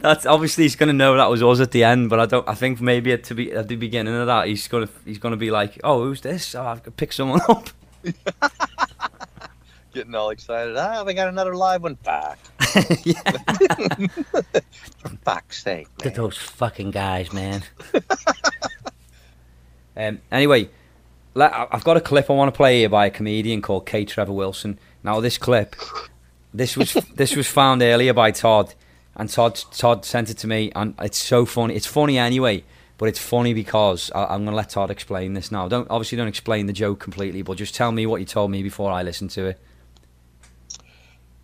That's obviously he's gonna know that was us at the end, but I don't. I think maybe at, to be, at the beginning of that, he's gonna he's gonna be like, "Oh, who's this? Oh, I've got to pick someone up." Getting all excited. Ah, they got another live one. Fuck. For fuck's sake, man. Look at those fucking guys, man. um. Anyway, I've got a clip I want to play here by a comedian called K. Trevor Wilson. Now, this clip, this was this was found earlier by Todd, and Todd Todd sent it to me, and it's so funny. It's funny anyway, but it's funny because I, I'm going to let Todd explain this now. Don't obviously don't explain the joke completely, but just tell me what you told me before I listen to it.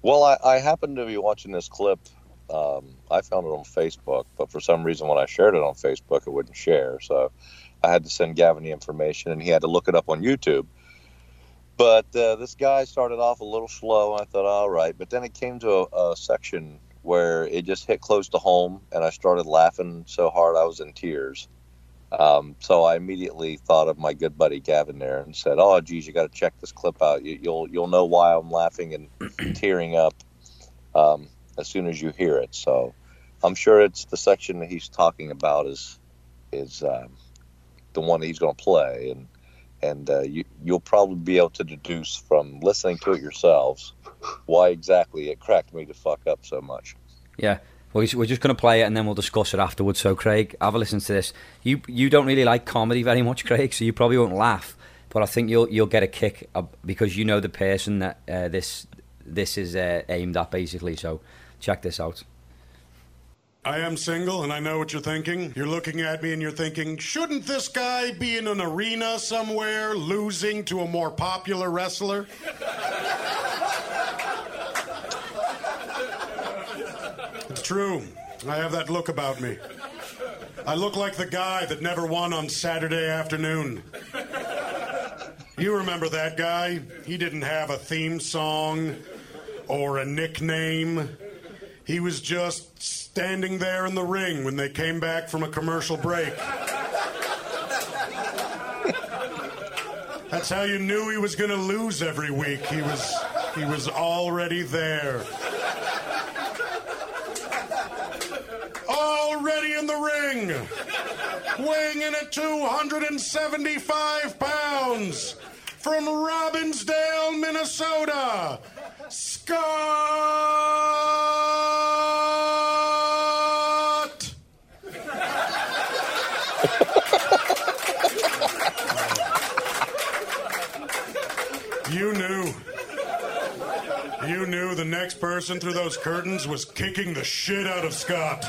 Well, I, I happened to be watching this clip. Um, I found it on Facebook, but for some reason when I shared it on Facebook, it wouldn't share. So I had to send Gavin the information, and he had to look it up on YouTube. But uh, this guy started off a little slow, and I thought, all right. But then it came to a, a section where it just hit close to home, and I started laughing so hard I was in tears. Um, so I immediately thought of my good buddy Gavin there and said, "Oh, geez, you got to check this clip out. You, you'll you'll know why I'm laughing and tearing up um, as soon as you hear it." So I'm sure it's the section that he's talking about is is um, the one that he's going to play, and and uh, you you'll probably be able to deduce from listening to it yourselves why exactly it cracked me to fuck up so much. Yeah. We're just going to play it and then we'll discuss it afterwards. So, Craig, have a listen to this. You you don't really like comedy very much, Craig, so you probably won't laugh. But I think you'll you'll get a kick because you know the person that uh, this this is uh, aimed at, basically. So, check this out. I am single, and I know what you're thinking. You're looking at me and you're thinking, shouldn't this guy be in an arena somewhere losing to a more popular wrestler? It's true. I have that look about me. I look like the guy that never won on Saturday afternoon. You remember that guy? He didn't have a theme song or a nickname. He was just standing there in the ring when they came back from a commercial break. That's how you knew he was going to lose every week. He was, he was already there. Already in the ring, weighing in at two hundred seventy-five pounds, from Robbinsdale, Minnesota, Scott! You knew. You knew the next person through those curtains was kicking the shit out of Scott.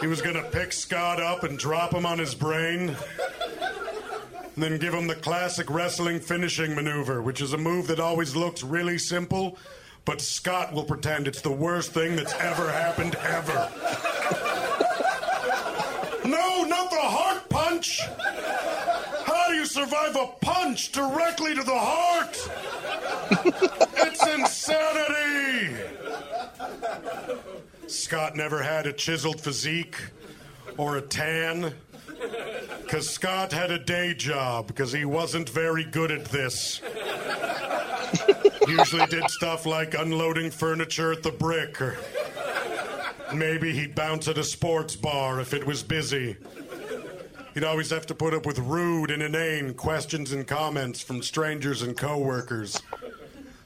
He was going to pick Scott up and drop him on his brain, and then give him the classic wrestling finishing maneuver, which is a move that always looks really simple, but Scott will pretend it's the worst thing that's ever happened ever. No, not the heart punch! How do you survive a punch directly to the heart? It's insanity! Scott never had a chiseled physique or a tan, because Scott had a day job, because he wasn't very good at this. Usually did stuff like unloading furniture at the Brick, or maybe he'd bounce at a sports bar if it was busy. He'd always have to put up with rude and inane questions and comments from strangers and co-workers.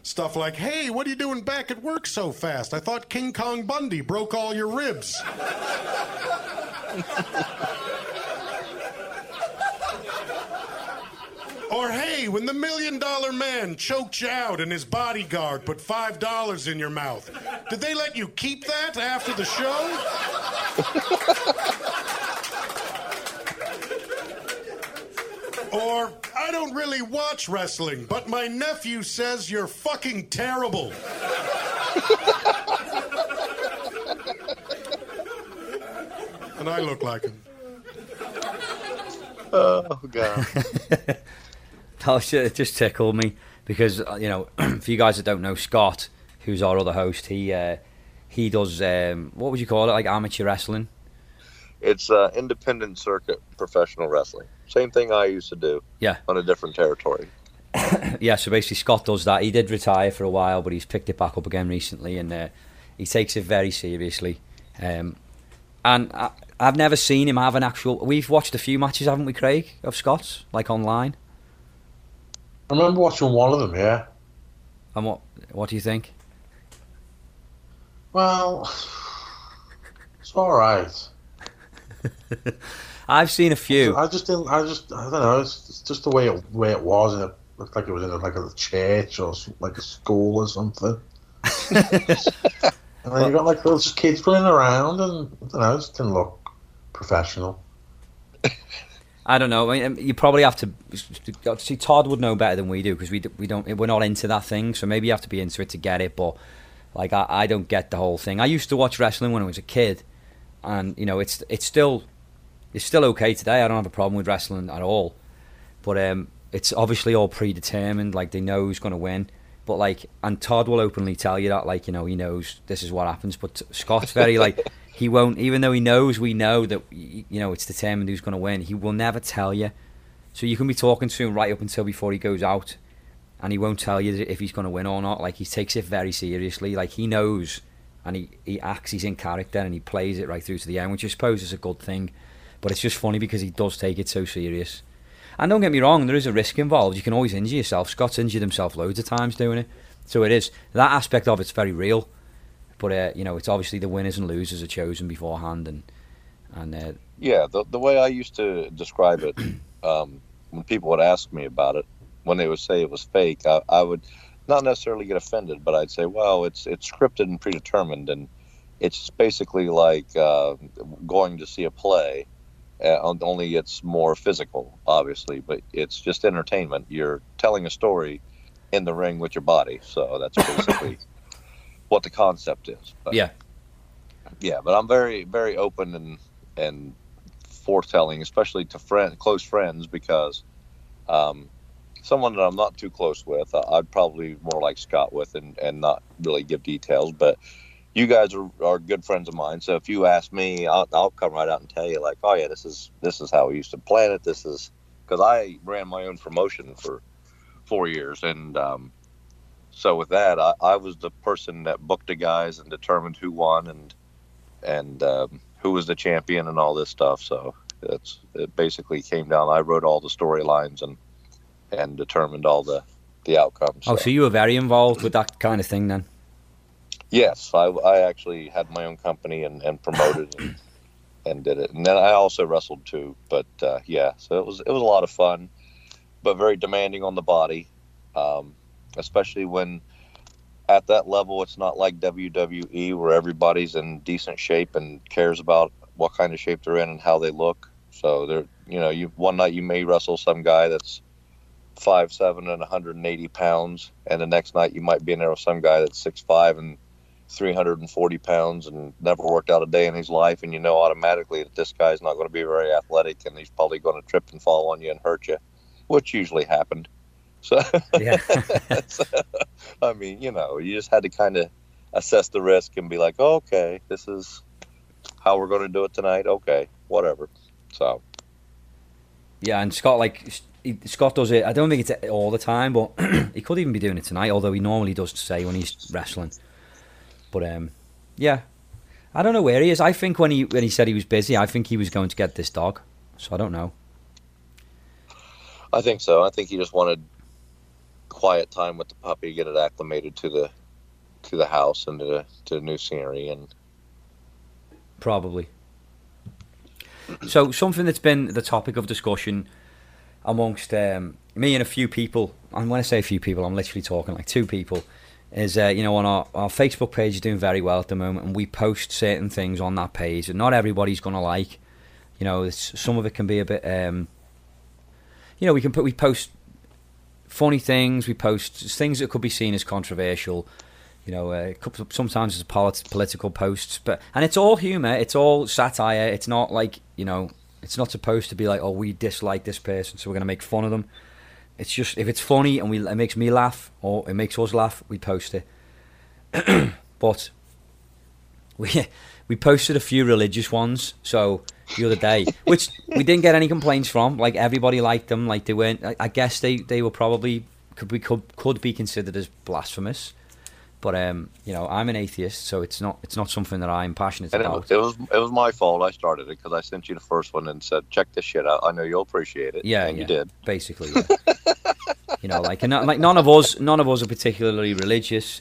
Stuff like, hey, what are you doing back at work so fast? I thought King Kong Bundy broke all your ribs. Or, hey, when the Million Dollar Man choked you out and his bodyguard put five dollars in your mouth, did they let you keep that after the show? Or, I don't really watch wrestling, but my nephew says you're fucking terrible. And I look like him. Oh, God. Oh, shit, it just tickled me because, you know, for you guys that don't know, Scott, who's our other host, he uh, he does, um, what would you call it, like amateur wrestling? It's uh, independent circuit professional wrestling. Same thing I used to do. Yeah. On a different territory. Yeah, so basically Scott does that. He did retire for a while, but he's picked it back up again recently, and uh, he takes it very seriously. Um, and I, I've never seen him have an actual... We've watched a few matches, haven't we, Craig, of Scott's, like online? I remember watching one of them, yeah. And what what do you think? Well, it's all right. I've seen a few. I just didn't. I just. I don't know. It's, it's just the way it way it was, and it looked like it was in a, like a church or like a school or something. And then you got like those kids running around, and I don't know. It just didn't look professional. I don't know. I mean, you probably have to see. Todd would know better than we do because we we don't we're not into that thing. So maybe you have to be into it to get it. But like I, I don't get the whole thing. I used to watch wrestling when I was a kid, and you know it's it's still it's still okay today. I don't have a problem with wrestling at all. But um, it's obviously all predetermined. Like they know who's going to win. But like, and Todd will openly tell you that. Like you know he knows this is what happens. But Scott's very like. He won't, even though he knows we know that, you know, it's determined who's going to win. He will never tell you. So you can be talking to him right up until before he goes out, and he won't tell you if he's going to win or not. Like, he takes it very seriously. Like, he knows, and he, he acts, he's in character, and he plays it right through to the end, which I suppose is a good thing. But it's just funny because he does take it so serious. And don't get me wrong, there is a risk involved. You can always injure yourself. Scott's injured himself loads of times doing it. So it is, that aspect of it's very real. But uh, you know, it's obviously the winners and losers are chosen beforehand, and and uh, yeah, the the way I used to describe it, um, when people would ask me about it, when they would say it was fake, I, I would not necessarily get offended, but I'd say, well, it's it's scripted and predetermined, and it's basically like uh, going to see a play, uh, only it's more physical, obviously, but it's just entertainment. You're telling a story in the ring with your body, so that's basically. What the concept is, but, yeah, yeah. But I'm very, very open and and foretelling, especially to friend, close friends, because um, someone that I'm not too close with, uh, I'd probably more like Scott with, and, and not really give details. But you guys are, are good friends of mine, so if you ask me, I'll, I'll come right out and tell you, like, oh yeah, this is this is how we used to plan it. This is because I ran my own promotion for four years, and. Um, So with that, I, I was the person that booked the guys and determined who won and and um, who was the champion and all this stuff. So it's it basically came down. I wrote all the storylines and and determined all the the outcomes. Oh, so. so you were very involved with that kind of thing then? Yes, I, I actually had my own company and, and promoted and, and did it. And then I also wrestled too. But uh, yeah, so it was it was a lot of fun, but very demanding on the body. Um, Especially when at that level, it's not like W W E where everybody's in decent shape and cares about what kind of shape they're in and how they look. So they're, you know, you one night you may wrestle some guy that's five seven and one hundred eighty pounds, and the next night you might be in there with some guy that's six five and three hundred forty pounds and never worked out a day in his life, and you know automatically that this guy's not going to be very athletic and he's probably going to trip and fall on you and hurt you, which usually happened. So, yeah. So, I mean, you know, you just had to kind of assess the risk and be like, oh, okay, this is how we're going to do it tonight. Okay, whatever. So, Yeah, and Scott, like, he, Scott does it, I don't think it's all the time, but he could even be doing it tonight, although he normally does say when he's wrestling. But, um, yeah, I don't know where he is. I think when he when he said he was busy, I think he was going to get this dog, so I don't know. I think so. I think he just wanted quiet time with the puppy, get it acclimated to the to the house and to the, to the new scenery, and probably. So something that's been the topic of discussion amongst um, me and a few people, and when I say a few people, I'm literally talking like two people, is uh, you know, on our, our Facebook page is doing very well at the moment, and we post certain things on that page, and not everybody's going to like, you know, it's, some of it can be a bit, um, you know, we can put we post funny things, we post things that could be seen as controversial. You know, uh, sometimes it's polit- political posts, but and it's all humour, it's all satire. It's not like, you know, it's not supposed to be like, oh, we dislike this person, so we're going to make fun of them. It's just, if it's funny and we, it makes me laugh or it makes us laugh, we post it. But we we posted a few religious ones, so the other day, which we didn't get any complaints from. Like, everybody liked them. Like, they weren't, I, I guess they, they were probably, could be, could, could be considered as blasphemous. But um, you know, I'm an atheist, so it's not it's not something that I'm passionate and about. It was it was my fault. I started it because I sent you the first one and said, "Check this shit out. I know you'll appreciate it." Yeah, and yeah. You did. Basically, yeah. You know, like and like none of us none of us are particularly religious.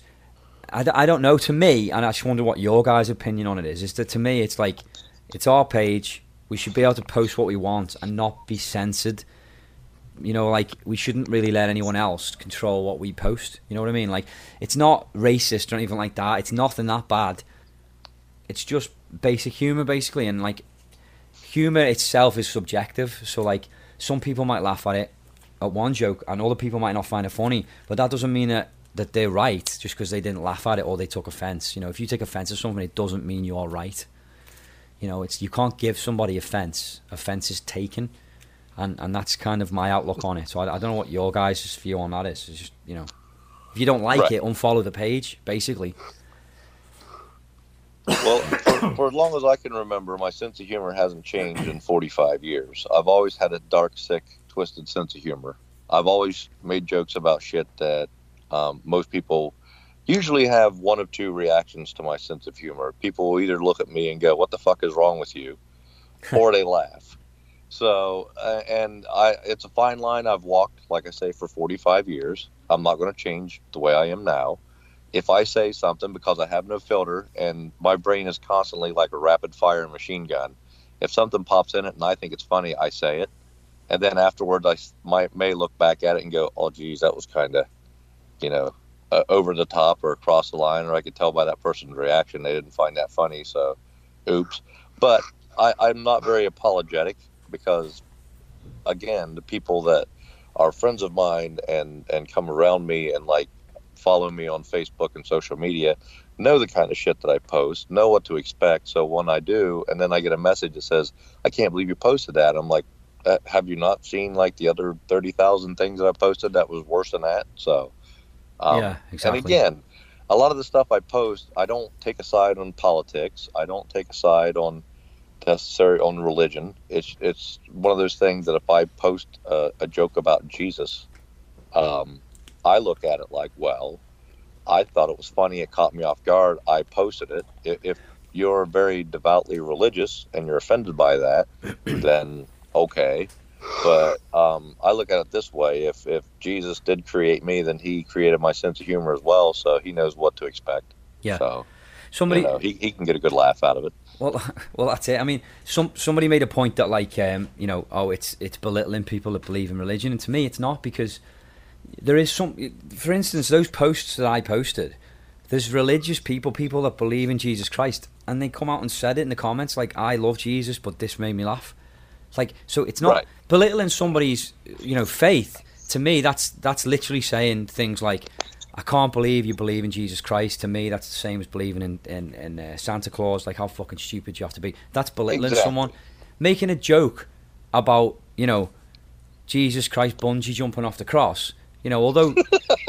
I, I don't know. To me, and I just wonder what your guys' opinion on it is. Is that to me, it's like it's our page. We should be able to post what we want and not be censored. You know, like, we shouldn't really let anyone else control what we post. You know what I mean? Like, it's not racist or anything like that. It's nothing that bad. It's just basic humor, basically. And, like, humor itself is subjective. So, like, some people might laugh at it, at one joke, and other people might not find it funny. But that doesn't mean that, that they're right just because they didn't laugh at it or they took offense. You know, if you take offense at something, it doesn't mean you're right. You know, it's you can't give somebody offense. Offense is taken. And and that's kind of my outlook on it. So I, I don't know what your guys' view on that is. It's just, you know, if you don't like right. it, unfollow the page, basically. Well, for, for as long as I can remember, my sense of humor hasn't changed in forty-five years. I've always had a dark, sick, twisted sense of humor. I've always made jokes about shit that um, most people usually have one of two reactions to my sense of humor. People will either look at me and go, "What the fuck is wrong with you?" or they laugh. So, uh, and I, it's a fine line I've walked, like I say, for forty-five years. I'm not going to change the way I am now. If I say something, because I have no filter and my brain is constantly like a rapid fire machine gun, if something pops in it and I think it's funny, I say it. And then afterwards, I might, may look back at it and go, "Oh, geez, that was kind of, you know, uh, over the top or across the line." Or I could tell by that person's reaction, they didn't find that funny. So, oops. But I, I'm not very apologetic. Because, again, the people that are friends of mine and, and come around me and, like, follow me on Facebook and social media know the kind of shit that I post, know what to expect. So when I do, and then I get a message that says, "I can't believe you posted that." I'm like, "Have you not seen, like, the other thirty thousand things that I posted that was worse than that?" So, um, yeah, exactly. And, again, a lot of the stuff I post, I don't take a side on politics. I don't take a side on... necessary on religion. It's it's one of those things that if I post a, a joke about Jesus, um, I look at it like, well, I thought it was funny. It caught me off guard. I posted it. If, if you're very devoutly religious and you're offended by that, then okay. But um, I look at it this way. If, if Jesus did create me, then he created my sense of humor as well. So he knows what to expect. Yeah. So somebody, you know, he, he can get a good laugh out of it. Well, well, that's it. I mean, some somebody made a point that, like, um, you know, oh, it's it's belittling people that believe in religion, and to me, it's not, because there is some. For instance, those posts that I posted, there's religious people, people that believe in Jesus Christ, and they come out and said it in the comments, like, "I love Jesus, but this made me laugh." It's like, so it's not right. Belittling somebody's, you know, faith. To me, that's that's literally saying things like, "I can't believe you believe in Jesus Christ." To me, that's the same as believing in, in, in uh, Santa Claus. Like, how fucking stupid you have to be. That's belittling exactly. someone. Making a joke about, you know, Jesus Christ bungee jumping off the cross. You know, although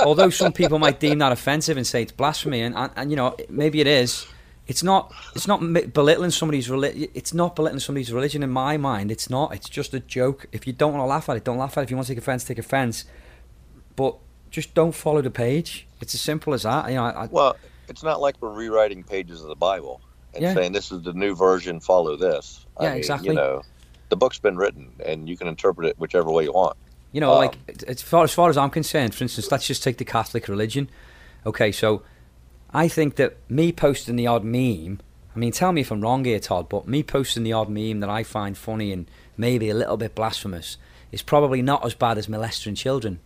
although some people might deem that offensive and say it's blasphemy, and, and, and you know, maybe it is, It's not. It's not belittling somebody's religion. It's not belittling somebody's religion in my mind. It's not. It's just a joke. If you don't want to laugh at it, don't laugh at it. If you want to take offence, take offence. But just don't follow the page. It's as simple as that. You know. I, well, it's not like we're rewriting pages of the Bible and yeah. saying this is the new version. Follow this. I yeah, mean, exactly. You know, the book's been written, and you can interpret it whichever way you want. You know, um, like as far, as far as I'm concerned, for instance, let's just take the Catholic religion. Okay, so. I think that me posting the odd meme, I mean, tell me if I'm wrong here, Todd, but me posting the odd meme that I find funny and maybe a little bit blasphemous is probably not as bad as molesting children.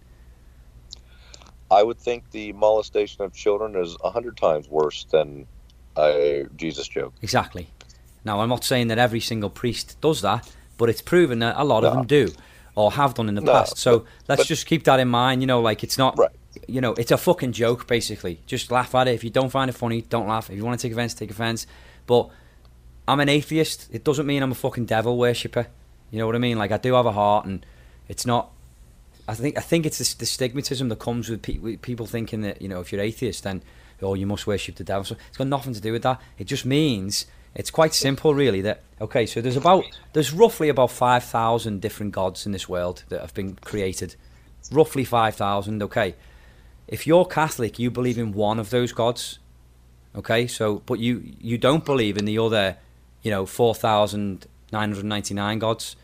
I would think the molestation of children is a hundred times worse than a Jesus joke. Exactly. Now, I'm not saying that every single priest does that, but it's proven that a lot no. of them do or have done in the no, past. So but, let's but, just keep that in mind. You know, like it's not... Right. You know, it's a fucking joke, basically. Just laugh at it. If you don't find it funny, don't laugh. If you want to take offense, take offense. But I'm an atheist. It doesn't mean I'm a fucking devil worshipper. You know what I mean? Like, I do have a heart, and it's not... I think I think it's the, the stigmatism that comes with, pe with people thinking that, you know, if you're atheist, then, oh, you must worship the devil. So it's got nothing to do with that. It just means... It's quite simple, really, that... Okay, so there's about... There's roughly about five thousand different gods in this world that have been created. Roughly five thousand, okay. If you're Catholic, you believe in one of those gods, okay? So, but you, you don't believe in the other, you know, four thousand nine hundred ninety-nine gods.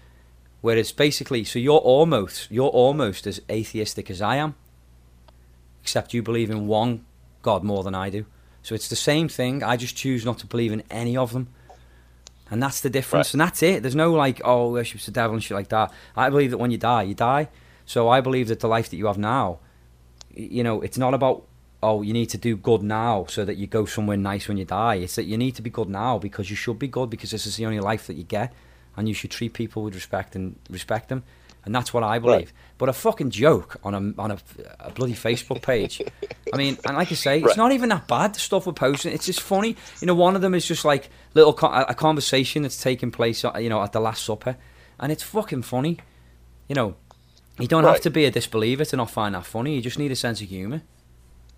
Whereas basically, so you're almost, you're almost as atheistic as I am, except you believe in one god more than I do. So it's the same thing. I just choose not to believe in any of them. And that's the difference. Right. And that's it. There's no like, oh, worship's the devil and shit like that. I believe that when you die, you die. So I believe that the life that you have now, you know, it's not about, oh, you need to do good now so that you go somewhere nice when you die. It's that you need to be good now because you should be good because this is the only life that you get, and you should treat people with respect and respect them. And that's what I believe. Right. But a fucking joke on a on a, a bloody Facebook page. I mean, and like I say, it's right. not even that bad, the stuff we're posting. It's just funny. You know, one of them is just like little co a conversation that's taking place, you know, at the Last Supper. And it's fucking funny, you know. You don't right. have to be a disbeliever to not find that funny. You just need a sense of humor.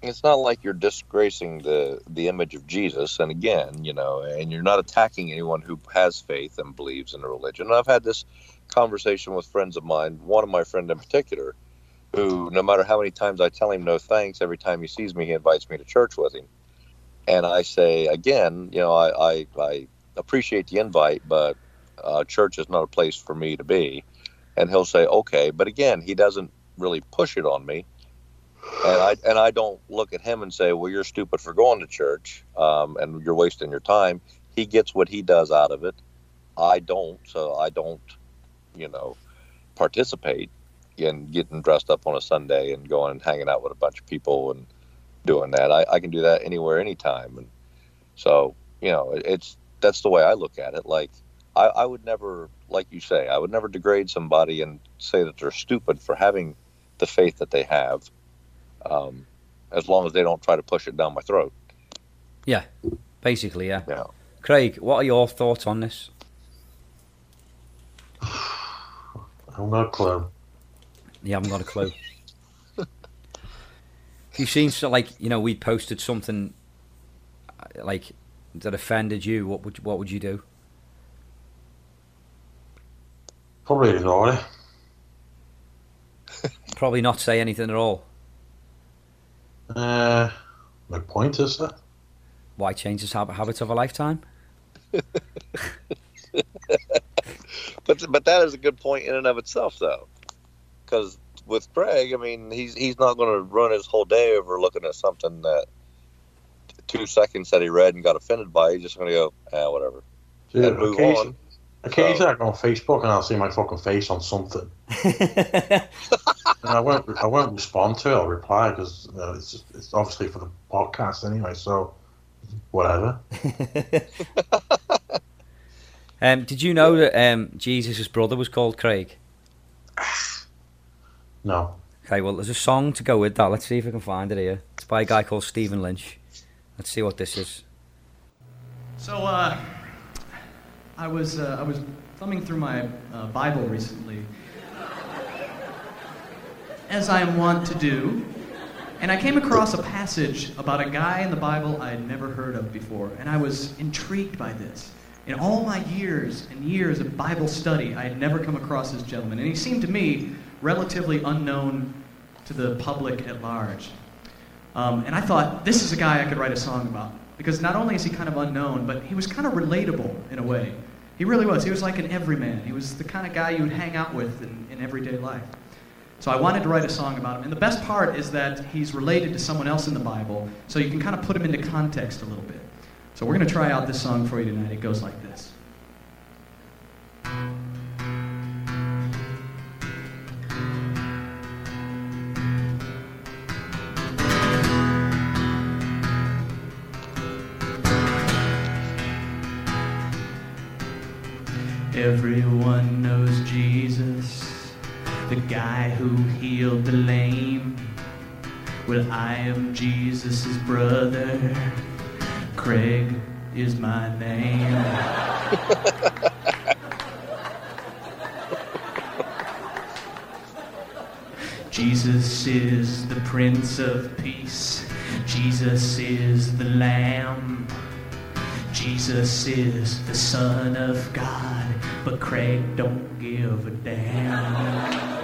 It's not like you're disgracing the, the image of Jesus. And again, you know, and you're not attacking anyone who has faith and believes in a religion. And I've had this conversation with friends of mine, one of my friend in particular, who no matter how many times I tell him no thanks, every time he sees me, he invites me to church with him. And I say, again, you know, I, I, I appreciate the invite, but uh, church is not a place for me to be. And he'll say, okay. But again, he doesn't really push it on me. And I, and I don't look at him and say, well, you're stupid for going to church um, and you're wasting your time. He gets what he does out of it. I don't. So I don't, you know, participate in getting dressed up on a Sunday and going and hanging out with a bunch of people and doing that. I, I can do that anywhere, anytime. And so, you know, it's that's the way I look at it. Like, I, I would never, like you say, I would never degrade somebody and say that they're stupid for having the faith that they have, um, as long as they don't try to push it down my throat. Yeah, basically, yeah. yeah. Craig, what are your thoughts on this? I've got a clue. Yeah, I haven't got a clue. You seem so like, you know, we posted something like that offended you. What would what would you do? Probably ignore it. Probably not say anything at all. Uh, no point, is there? Why change his habit, habits of a lifetime? but but that is a good point in and of itself, though. Because with Craig, I mean, he's he's not going to run his whole day over looking at something that two seconds that he read and got offended by. He's just going to go, ah, eh, whatever, Dude, and move okay. on. Occasionally I go on Facebook and I'll see my fucking face on something. and I won't, I won't respond to it or reply because you know, it's, just, it's obviously for the podcast anyway, so whatever. um, did you know that um, Jesus' brother was called Craig? No. Okay, well, there's a song to go with that. Let's see if I can find it here. It's by a guy called Stephen Lynch. Let's see what this is. So, uh... I was, uh, I was thumbing through my uh, Bible recently, as I am wont to do, And I came across a passage about a guy in the Bible I had never heard of before, and I was intrigued by this. In all my years and years of Bible study, I had never come across this gentleman, and he seemed to me relatively unknown to the public at large. Um, and I thought, this is a guy I could write a song about, because not only is he kind of unknown, but he was kind of relatable in a way. He really was. He was like an everyman. He was the kind of guy you would hang out with in, in everyday life. So I wanted to write a song about him. And the best part is that he's related to someone else in the Bible, so you can kind of put him into context a little bit. So we're going to try out this song for you tonight. It goes like this. Everyone knows Jesus, the guy who healed the lame. Well, I am Jesus' brother. Craig is my name. Jesus is the Prince of Peace. Jesus is the Lamb. Jesus is the Son of God, but Craig don't give a damn.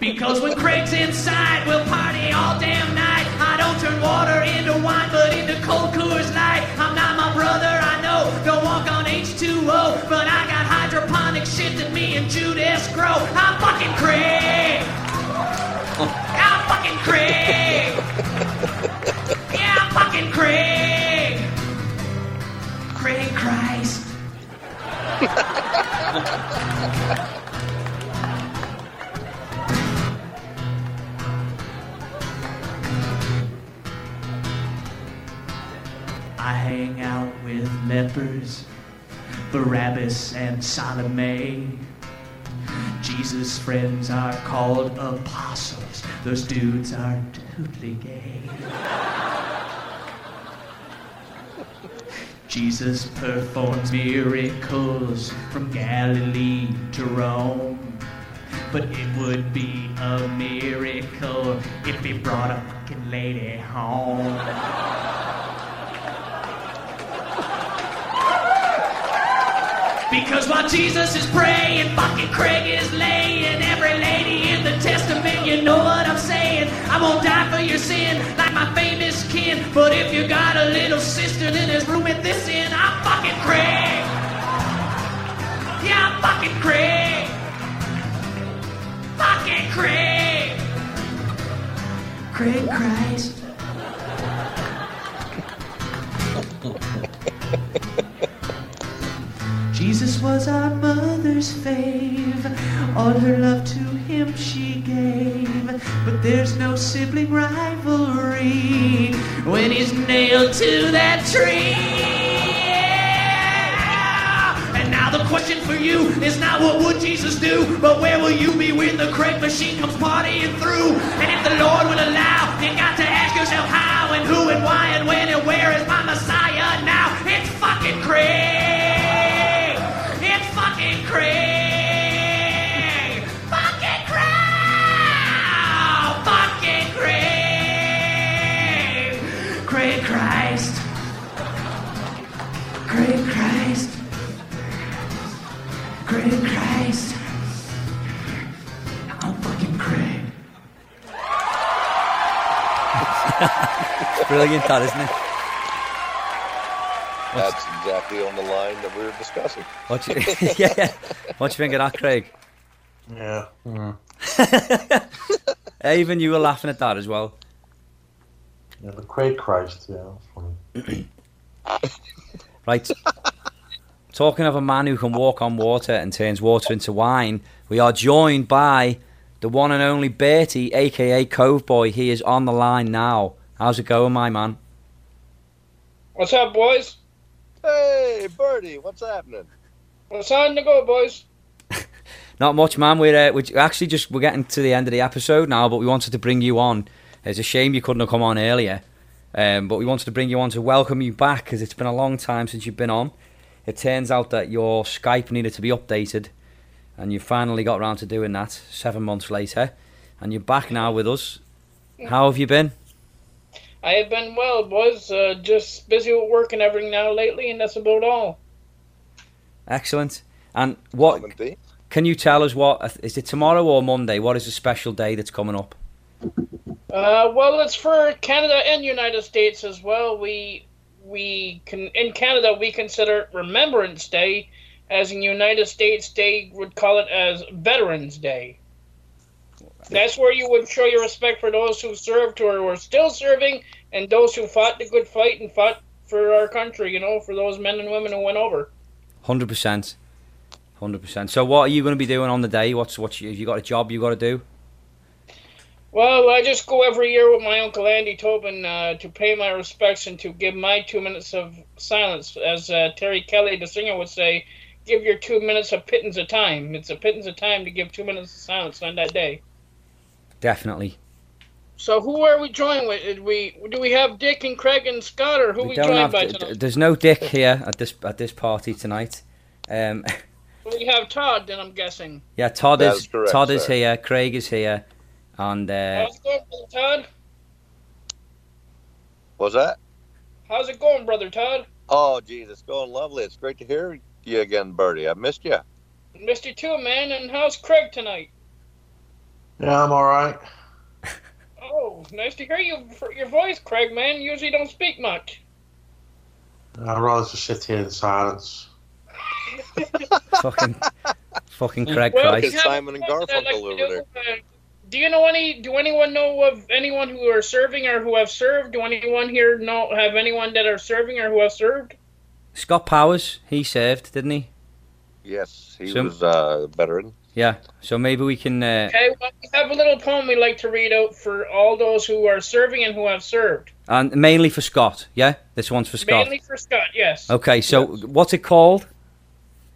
Because when Craig's inside, we'll party all damn night. I don't turn water into wine, but into cold Coors Light. I'm not my brother, I know, don't walk on H two O, but I got hydroponic shit that me and Judas grow. I'm fucking Craig. I'm fucking Craig. Yeah, I'm fucking Craig. Craig Christ. I hang out with lepers, Barabbas and Salome. Jesus' friends are called apostles. Those dudes are totally gay. Jesus performs miracles from Galilee to Rome. But it would be a miracle if he brought a fucking lady home. Because while Jesus is praying, fucking Craig is laying every lady in the Testament. You know what I'm saying? I won't die for your sin like my famous kin. But if you got a little sister, then there's room at this end. I'm fucking Craig. Yeah, I'm fucking Craig. Fucking Craig. Craig Christ. Jesus was our mother's fave, all her love to him she gave. But there's no sibling rivalry when he's nailed to that tree. Yeah! And now the question for you is not what would Jesus do, but where will you be when the Craig machine comes partying through? And if the Lord would allow, you got to ask yourself how and who and why and when and where is my Messiah now? It's fucking Craig. Craig! Fucking Craig! Fucking Craig! Craig Christ! Craig Christ! Craig Christ! I'm fucking Craig. It's brilliant, that, isn't it? That's exactly on the line that we were discussing. What you, yeah, yeah. What you think of that, Craig? Yeah. Mm. Even you were laughing at that as well. Yeah, the Craig Christ, yeah, that's funny. Right. Talking of a man who can walk on water and turns water into wine, we are joined by the one and only Bertie, a k a. Coveboy. He is on the line now. How's it going, my man? What's up, boys? Hey, Bertie, what's happening? What's on the go, boys? Not much, man. We're, uh, we're actually just we're getting to the end of the episode now, but we wanted to bring you on. It's a shame you couldn't have come on earlier, um, but we wanted to bring you on to welcome you back because it's been a long time since you've been on. It turns out that your Skype needed to be updated, and you finally got around to doing that seven months later, and you're back now with us. How have you been? I have been well, boys. Uh, just busy with work and everything now lately, and that's about all. Excellent. And what can you tell us? What is it, tomorrow or Monday? What is the special day that's coming up? Uh, well, it's for Canada and United States as well. We we can in Canada we consider it Remembrance Day, as in United States they would call it as Veterans Day. That's where you would show your respect for those who served or were still serving, and those who fought the good fight and fought for our country, you know, for those men and women who went over. one hundred percent. one hundred percent. So what are you going to be doing on the day? What's what you, have you got a job you got to do? Well, I just go every year with my Uncle Andy Tobin uh, to pay my respects and to give my two minutes of silence. As uh, Terry Kelly, the singer, would say, give your two minutes a pittance of time. It's a pittance of time to give two minutes of silence on that day. Definitely. So who are we joined with? Did we do we have Dick and Craig and Scott, or who we, we joined have, by tonight? There's no Dick here at this at this party tonight. Um, we have Todd, then I'm guessing. Yeah, Todd that is correct, Todd sir. is here. Craig is here, and uh, how's it going, brother Todd? What's that? How's it going, brother Todd? Oh, geez, it's going lovely. It's great to hear you again, Bertie. I missed you. Missed you too, man. And how's Craig tonight? Yeah, I'm all right. Oh, nice to hear you, your voice, Craig, man. You usually don't speak much. I'd rather just sit here in silence. fucking, fucking Craig well, Christ. Simon and Garfunkel like over there. Uh, do you know any, do anyone know of anyone who are serving or who have served? Do anyone here know, have anyone that are serving or who have served? Scott Powers, he served, didn't he? Yes, he so, was uh, a veteran. Yeah, so maybe we can... Uh... Okay, well, we have a little poem we like to read out for all those who are serving and who have served. And mainly for Scott, yeah? This one's for Scott. Mainly for Scott, yes. Okay, so yes. What's it called?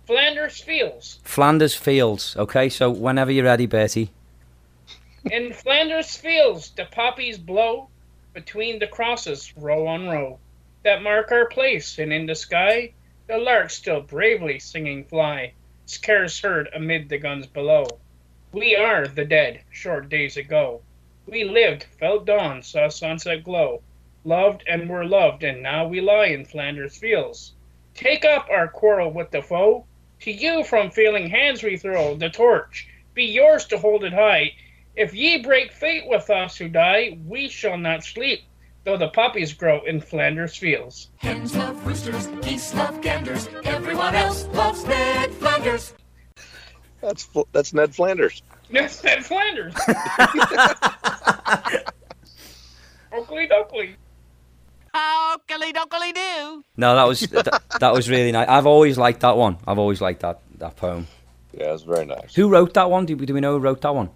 Flanders Fields. Flanders Fields. Okay, so whenever you're ready, Bertie. In Flanders Fields, the poppies blow between the crosses, row on row, that mark our place, and in the sky, the larks still bravely singing fly. Scarce heard amid the guns below. We are the dead, short days ago. We lived, felt dawn, saw sunset glow. Loved and were loved, and now we lie in Flanders Fields. Take up our quarrel with the foe. To you from failing hands we throw the torch. Be yours to hold it high. If ye break fate with us who die, we shall not sleep, though the poppies grow in Flanders Fields. Hens love roosters, geese love ganders, everyone else loves Ned Flanders. That's that's Ned Flanders. That's Ned Flanders. Oakley Doakley. Oakley Doakley do. No, that was that, that was really nice. I've always liked that one. I've always liked that, that poem. Yeah, it was very nice. Who wrote that one? Do we, do we know who wrote that one?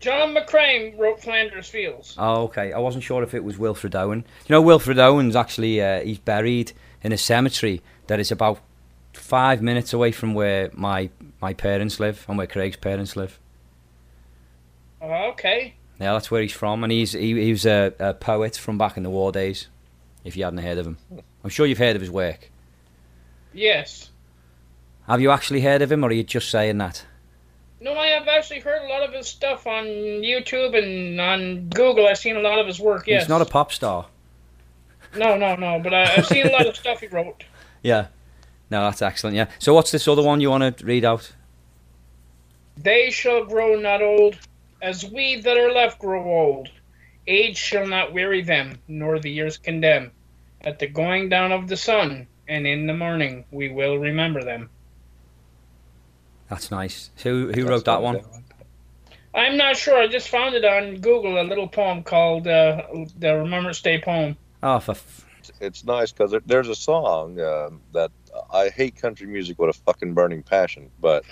John McCrae wrote Flanders Fields. Oh, okay. I wasn't sure if it was Wilfred Owen. You know, Wilfred Owen's actually, uh, he's buried in a cemetery that is about five minutes away from where my, my parents live and where Craig's parents live. Oh, okay. Yeah, that's where he's from. And he's he, he was a, a poet from back in the war days, if you hadn't heard of him. I'm sure you've heard of his work. Yes. Have you actually heard of him, or are you just saying that? No, I have actually heard a lot of his stuff on YouTube and on Google. I've seen a lot of his work, yes. He's not a pop star. No, no, no, but I, I've seen a lot of stuff he wrote. Yeah. No, that's excellent, yeah. So what's this other one you want to read out? They shall grow not old, as we that are left grow old. Age shall not weary them, nor the years condemn. At the going down of the sun, and in the morning, we will remember them. That's nice. Who who wrote that one? I'm not sure. I just found it on Google, a little poem called uh, the Remembrance Day poem. Oh, for f it's nice because there, there's a song uh, that I hate country music with a fucking burning passion, but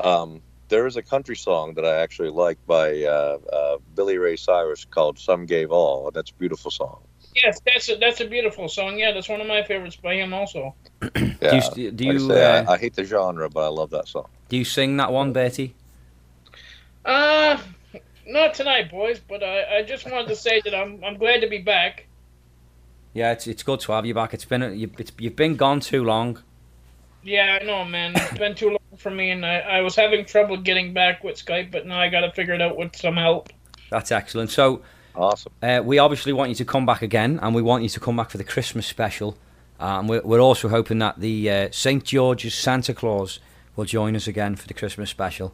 um, there is a country song that I actually like by uh, uh, Billy Ray Cyrus called "Some Gave All," and that's a beautiful song. Yes, that's a, that's a beautiful song. Yeah, that's one of my favorites by him also. Yeah, do you, do you, like I, say, uh, I, I hate the genre, but I love that song. Do you sing that one, Bertie? Uh, not tonight, boys, but I, I just wanted to say that I'm I'm glad to be back. Yeah, it's it's good to have you back. It's been you, it's, you've been gone too long. Yeah, I know, man. It's been too long for me, and I, I was having trouble getting back with Skype, but now I got to figure it out with some help. That's excellent. So... Awesome. Uh, we obviously want you to come back again, and we want you to come back for the Christmas special. Uh, and we're, we're also hoping that the uh, Saint George's Santa Claus will join us again for the Christmas special.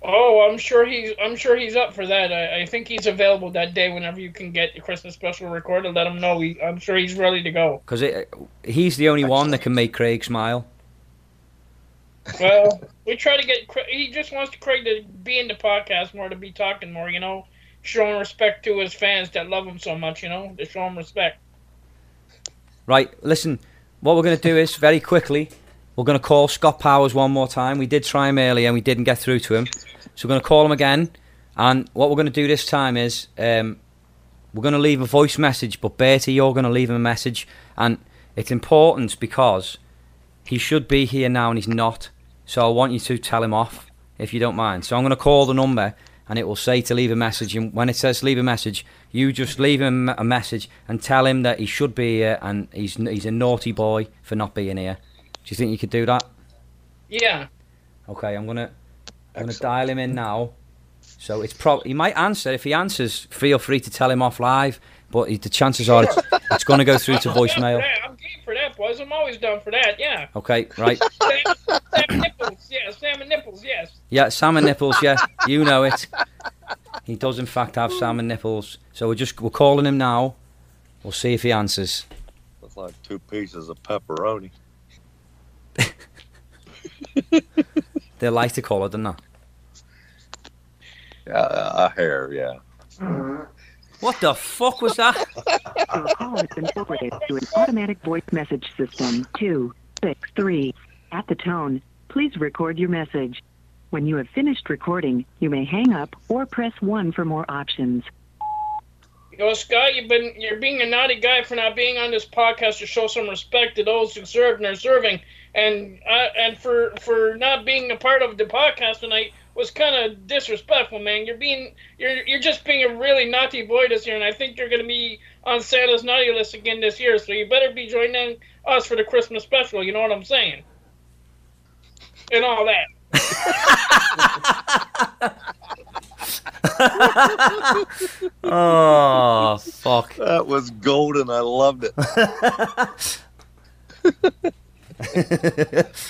Oh, I'm sure he's I'm sure he's up for that. I, I think he's available that day whenever you can get your Christmas special recorded. Let him know. He, I'm sure he's ready to go. Because he's the only one that can make Craig smile. Well, we try to get – he just wants Craig to be in the podcast more, to be talking more, you know, showing respect to his fans that love him so much, you know, to show him respect. Right. Listen, what we're going to do is, very quickly, we're going to call Scott Powers one more time. We did try him earlier and we didn't get through to him. So we're going to call him again. And what we're going to do this time is um, we're going to leave a voice message, but Bertie, you're going to leave him a message. And it's important because he should be here now and he's not. So I want you to tell him off, if you don't mind. So I'm going to call the number, and it will say to leave a message. And when it says leave a message, you just leave him a message and tell him that he should be here and he's he's a naughty boy for not being here. Do you think you could do that? Yeah. Okay, I'm going to I'm going to dial him in now. So it's probably he might answer. If he answers, feel free to tell him off live, but the chances are it's, it's going to go through to voicemail. For that, boys, I'm always down for that. Yeah. Okay. Right. Sam, Sam Nipples. Yeah. Sam and Nipples. Yes. Yeah. Sam and Nipples. Yeah. You know it. He does, in fact, have Sam and Nipples. So we're just we're calling him now. We'll see if he answers. Looks like two pieces of pepperoni. They're lighter colored than that. Yeah, a hair. Yeah. Mm-hmm. What the fuck was that? Your call has been forwarded to an automatic voice message system. two six three At the tone, please record your message. When you have finished recording, you may hang up or press one for more options. Yo, Scott, you've been you're being a naughty guy for not being on this podcast to show some respect to those who served and are serving, and uh, and for for not being a part of the podcast tonight. Was kind of disrespectful, man. You're being, you're, you're just being a really naughty boy this year, and I think you're going to be on Santa's naughty list again this year. So you better be joining us for the Christmas special. You know what I'm saying? And all that. Oh fuck! That was golden. I loved it.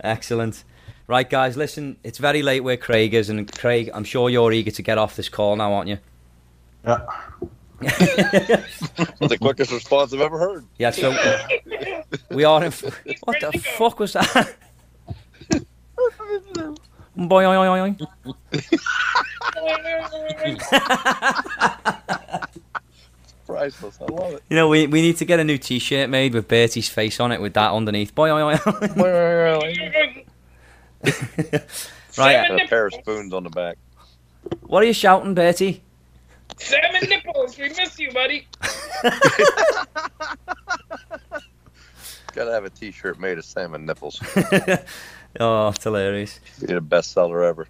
Excellent. Right, guys, listen, it's very late where Craig is, and Craig, I'm sure you're eager to get off this call now, aren't you? Yeah. That's the quickest response I've ever heard. Yeah, so uh, we are in... F- what the fuck was that? Boy, oy, oy, oy. Priceless, I love it. You know, we we need to get a new T-shirt made with Bertie's face on it with that underneath. Boy, oy, oy. Right, a pair of spoons on the back. What are you shouting, Bertie? Seven nipples, we miss you, buddy. Gotta have a T-shirt made of salmon nipples. Oh, it's hilarious! You're the bestseller ever.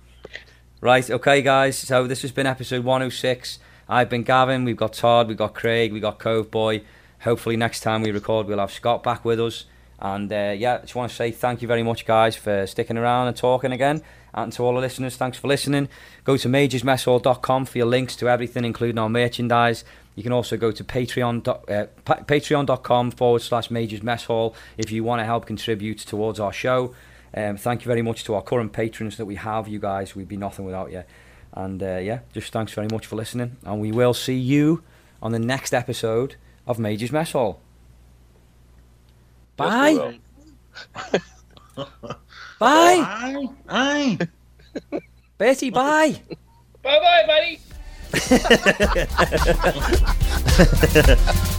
Right, okay, guys. So this has been episode one oh six. I've been Gavin. We've got Todd. We've got Craig. We've got Coveboy. Hopefully, next time we record, we'll have Scott back with us. And uh, yeah, I just want to say thank you very much, guys, for sticking around and talking again. And to all the listeners, thanks for listening. Go to Majors Mess Hall dot com for your links to everything, including our merchandise. You can also go to Patreon, uh, patreon dot com forward slash Majors Mess Hall if you want to help contribute towards our show. Um, thank you very much to our current patrons that we have, you guys. We'd be nothing without you. And uh, yeah, just thanks very much for listening. And we will see you on the next episode of Majors Mess Hall. Bye. Bye. Bye. Bye. Betty, bye. Bye bye, buddy.